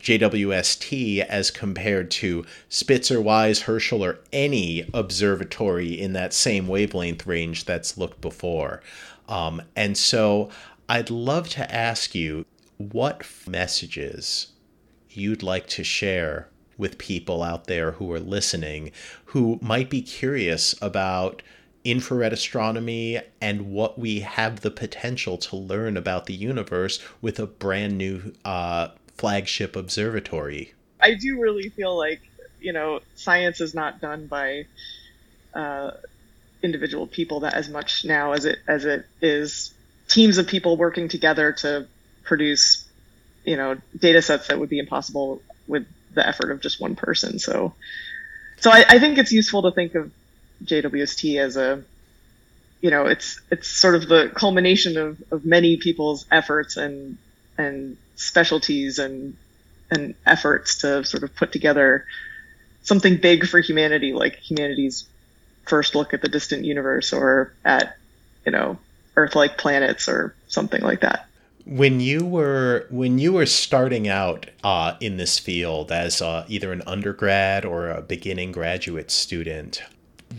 J W S T as compared to Spitzer, WISE, Herschel, or any observatory in that same wavelength range that's looked before. Um, and so I'd love to ask you, what messages you'd like to share with people out there who are listening, who might be curious about infrared astronomy and what we have the potential to learn about the universe with a brand new uh, flagship observatory? I do really feel like, you know, science is not done by uh, individual people that as much now as it as it is teams of people working together to produce, you know, data sets that would be impossible with the effort of just one person. So, so I, I think it's useful to think of J W S T as a, you know, it's, it's sort of the culmination of, of many people's efforts and, and specialties and, and efforts to sort of put together something big for humanity, like humanity's first look at the distant universe or at, you know, Earth-like planets or something like that. When you were when you were starting out uh, in this field as uh, either an undergrad or a beginning graduate student,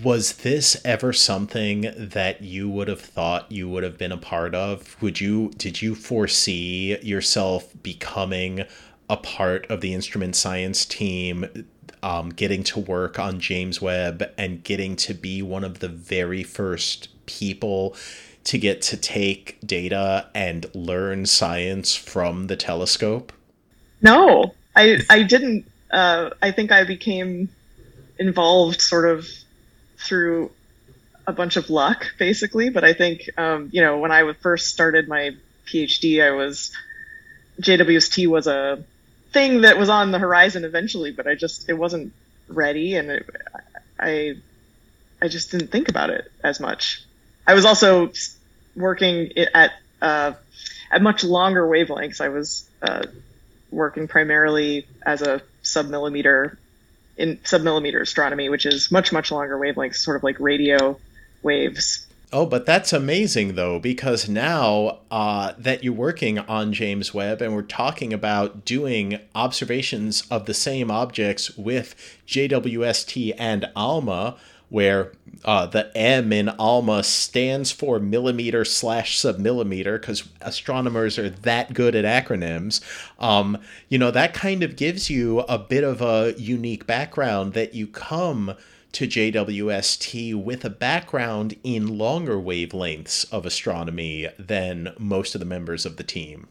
was this ever something that you would have thought you would have been a part of? Would you did you foresee yourself becoming a part of the instrument science team, um, getting to work on James Webb and getting to be one of the very first people to get to take data and learn science from the telescope? No, I I didn't. Uh, I think I became involved sort of through a bunch of luck, basically. But I think, um, you know, when I first started my PhD, I was, J W S T was a thing that was on the horizon eventually, but I just, it wasn't ready. And it, I, I just didn't think about it as much. I was also working at uh, at much longer wavelengths. I was uh, working primarily as a submillimeter in submillimeter astronomy, which is much much longer wavelengths, sort of like radio waves. Oh, but that's amazing, though, because now uh, that you're working on James Webb and we're talking about doing observations of the same objects with J W S T and ALMA, where uh, the M in ALMA stands for millimeter slash submillimeter, because astronomers are that good at acronyms, um, you know, that kind of gives you a bit of a unique background that you come to J W S T with a background in longer wavelengths of astronomy than most of the members of the team.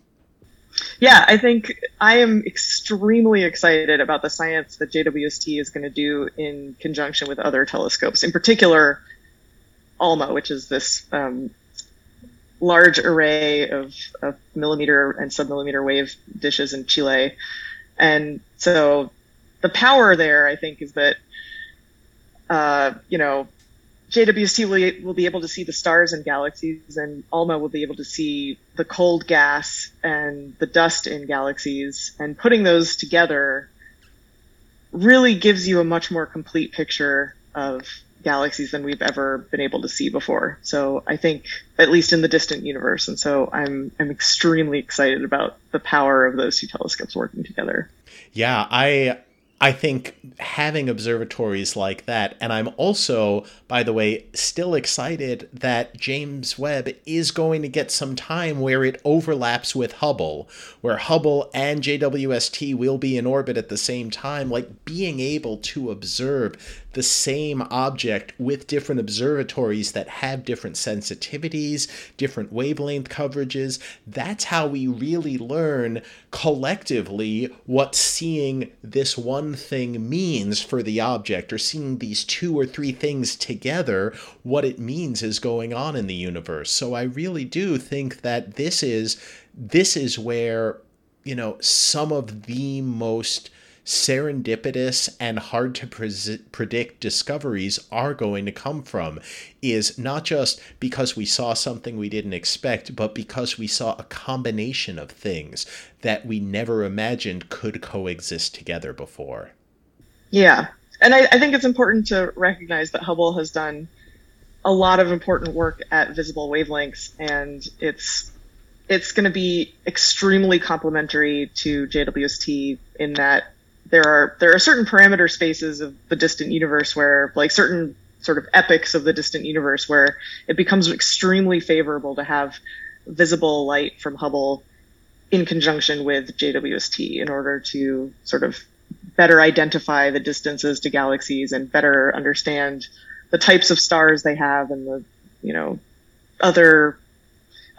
Yeah, I think I am extremely excited about the science that J W S T is going to do in conjunction with other telescopes, in particular ALMA, which is this um, large array of, of millimeter and submillimeter wave dishes in Chile. And so the power there, I think, is that Uh, you know, J W S T will, will be able to see the stars and galaxies, and ALMA will be able to see the cold gas and the dust in galaxies. And putting those together really gives you a much more complete picture of galaxies than we've ever been able to see before. So I think, at least in the distant universe. And so I'm I'm extremely excited about the power of those two telescopes working together. Yeah, I... I think having observatories like that, and I'm also, by the way, still excited that James Webb is going to get some time where it overlaps with Hubble, where Hubble and J W S T will be in orbit at the same time, like being able to observe the same object with different observatories that have different sensitivities, different wavelength coverages. That's how we really learn collectively what seeing this one thing means for the object, or seeing these two or three things together, what it means is going on in the universe. So I really do think that this is, this is where, you know, some of the most serendipitous and hard to pre- predict discoveries are going to come from, is not just because we saw something we didn't expect, but because we saw a combination of things that we never imagined could coexist together before. Yeah. And I, I think it's important to recognize that Hubble has done a lot of important work at visible wavelengths, and it's it's going to be extremely complementary to J W S T in that There are there are certain parameter spaces of the distant universe where, like certain sort of epochs of the distant universe, where it becomes extremely favorable to have visible light from Hubble in conjunction with J W S T in order to sort of better identify the distances to galaxies and better understand the types of stars they have and the, you know, other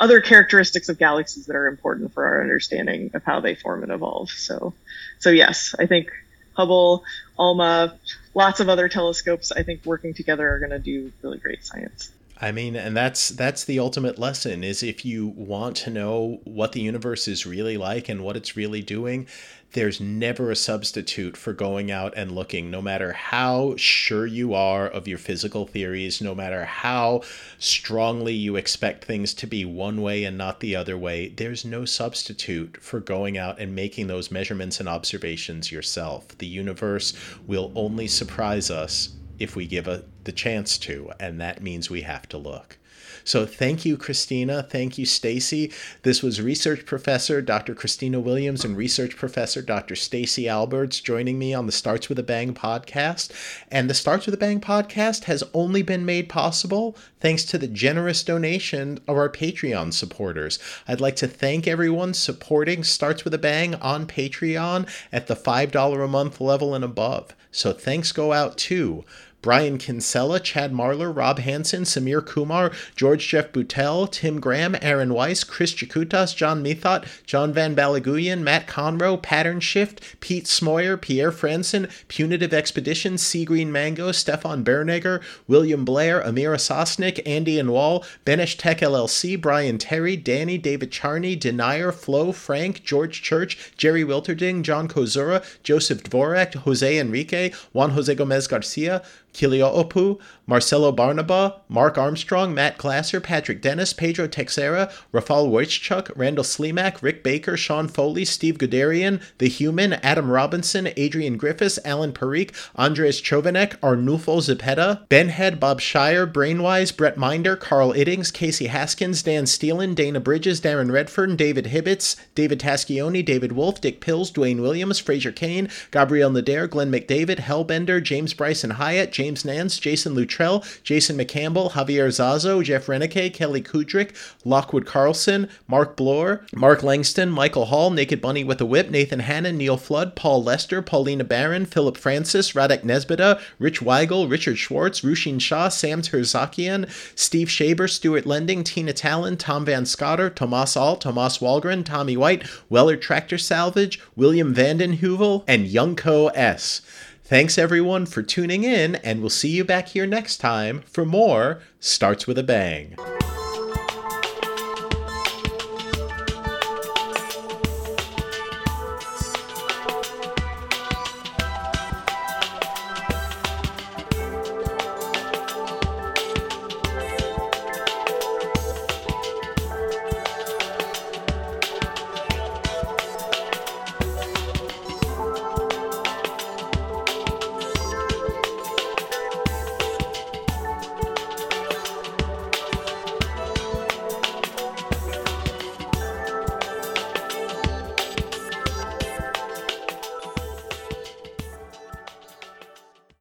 other characteristics of galaxies that are important for our understanding of how they form and evolve. So, so yes, I think Hubble, ALMA, lots of other telescopes, I think working together are going to do really great science. I mean, and that's that's the ultimate lesson, is if you want to know what the universe is really like and what it's really doing, there's never a substitute for going out and looking, no matter how sure you are of your physical theories, no matter how strongly you expect things to be one way and not the other way. There's no substitute for going out and making those measurements and observations yourself. The universe will only surprise us if we give a, the chance to, and that means we have to look. So thank you, Christina. Thank you, Stacey. This was Research Professor Doctor Christina Williams and Research Professor Doctor Stacey Alberts joining me on the Starts With a Bang podcast. And the Starts With a Bang podcast has only been made possible thanks to the generous donation of our Patreon supporters. I'd like to thank everyone supporting Starts With a Bang on Patreon at the five dollars a month level and above. So thanks go out to Brian Kinsella, Chad Marler, Rob Hansen, Samir Kumar, George Jeff Boutel, Tim Graham, Aaron Weiss, Chris Jakutas, John Methot, John Van Balaguyan, Matt Conroe, Pattern Shift, Pete Smoyer, Pierre Franson, Punitive Expedition, Sea Green Mango, Stefan Bernegger, William Blair, Amir Sosnick, Andy Anwal, Benesh Tech L L C, Brian Terry, Danny, David Charney, Denier, Flo, Frank, George Church, Jerry Wilterding, John Kozura, Joseph Dvorak, Jose Enrique, Juan Jose Gomez Garcia, Kilioopu, Marcelo Barnaba, Mark Armstrong, Matt Glasser, Patrick Dennis, Pedro Teixeira, Rafal Wojciechuk, Randall Slimak, Rick Baker, Sean Foley, Steve Guderian, The Human, Adam Robinson, Adrian Griffiths, Alan Parikh, Andres Chovanec, Arnulfo Zepeda, Ben Head, Bob Shire, Brainwise, Brett Minder, Carl Iddings, Casey Haskins, Dan Steelen, Dana Bridges, Darren Redfern, David Hibbets, David Taschioni, David Wolf, Dick Pills, Dwayne Williams, Fraser Kane, Gabrielle Nader, Glenn McDavid, Hellbender, James Bryson Hyatt, James Nance, Jason Luttrell, Jason McCampbell, Javier Zazo, Jeff Reneke, Kelly Kudrick, Lockwood Carlson, Mark Bloor, Mark Langston, Michael Hall, Naked Bunny with a Whip, Nathan Hannon, Neil Flood, Paul Lester, Paulina Barron, Philip Francis, Radek Nesbita, Rich Weigel, Richard Schwartz, Rushin Shah, Sam Terzakian, Steve Shaber, Stuart Lending, Tina Tallon, Tom Van Scotter, Tomas All, Tomas Walgren, Tommy White, Weller Tractor Salvage, William Vanden Heuvel, and Youngco S. Thanks everyone for tuning in, and we'll see you back here next time for more Starts With a Bang.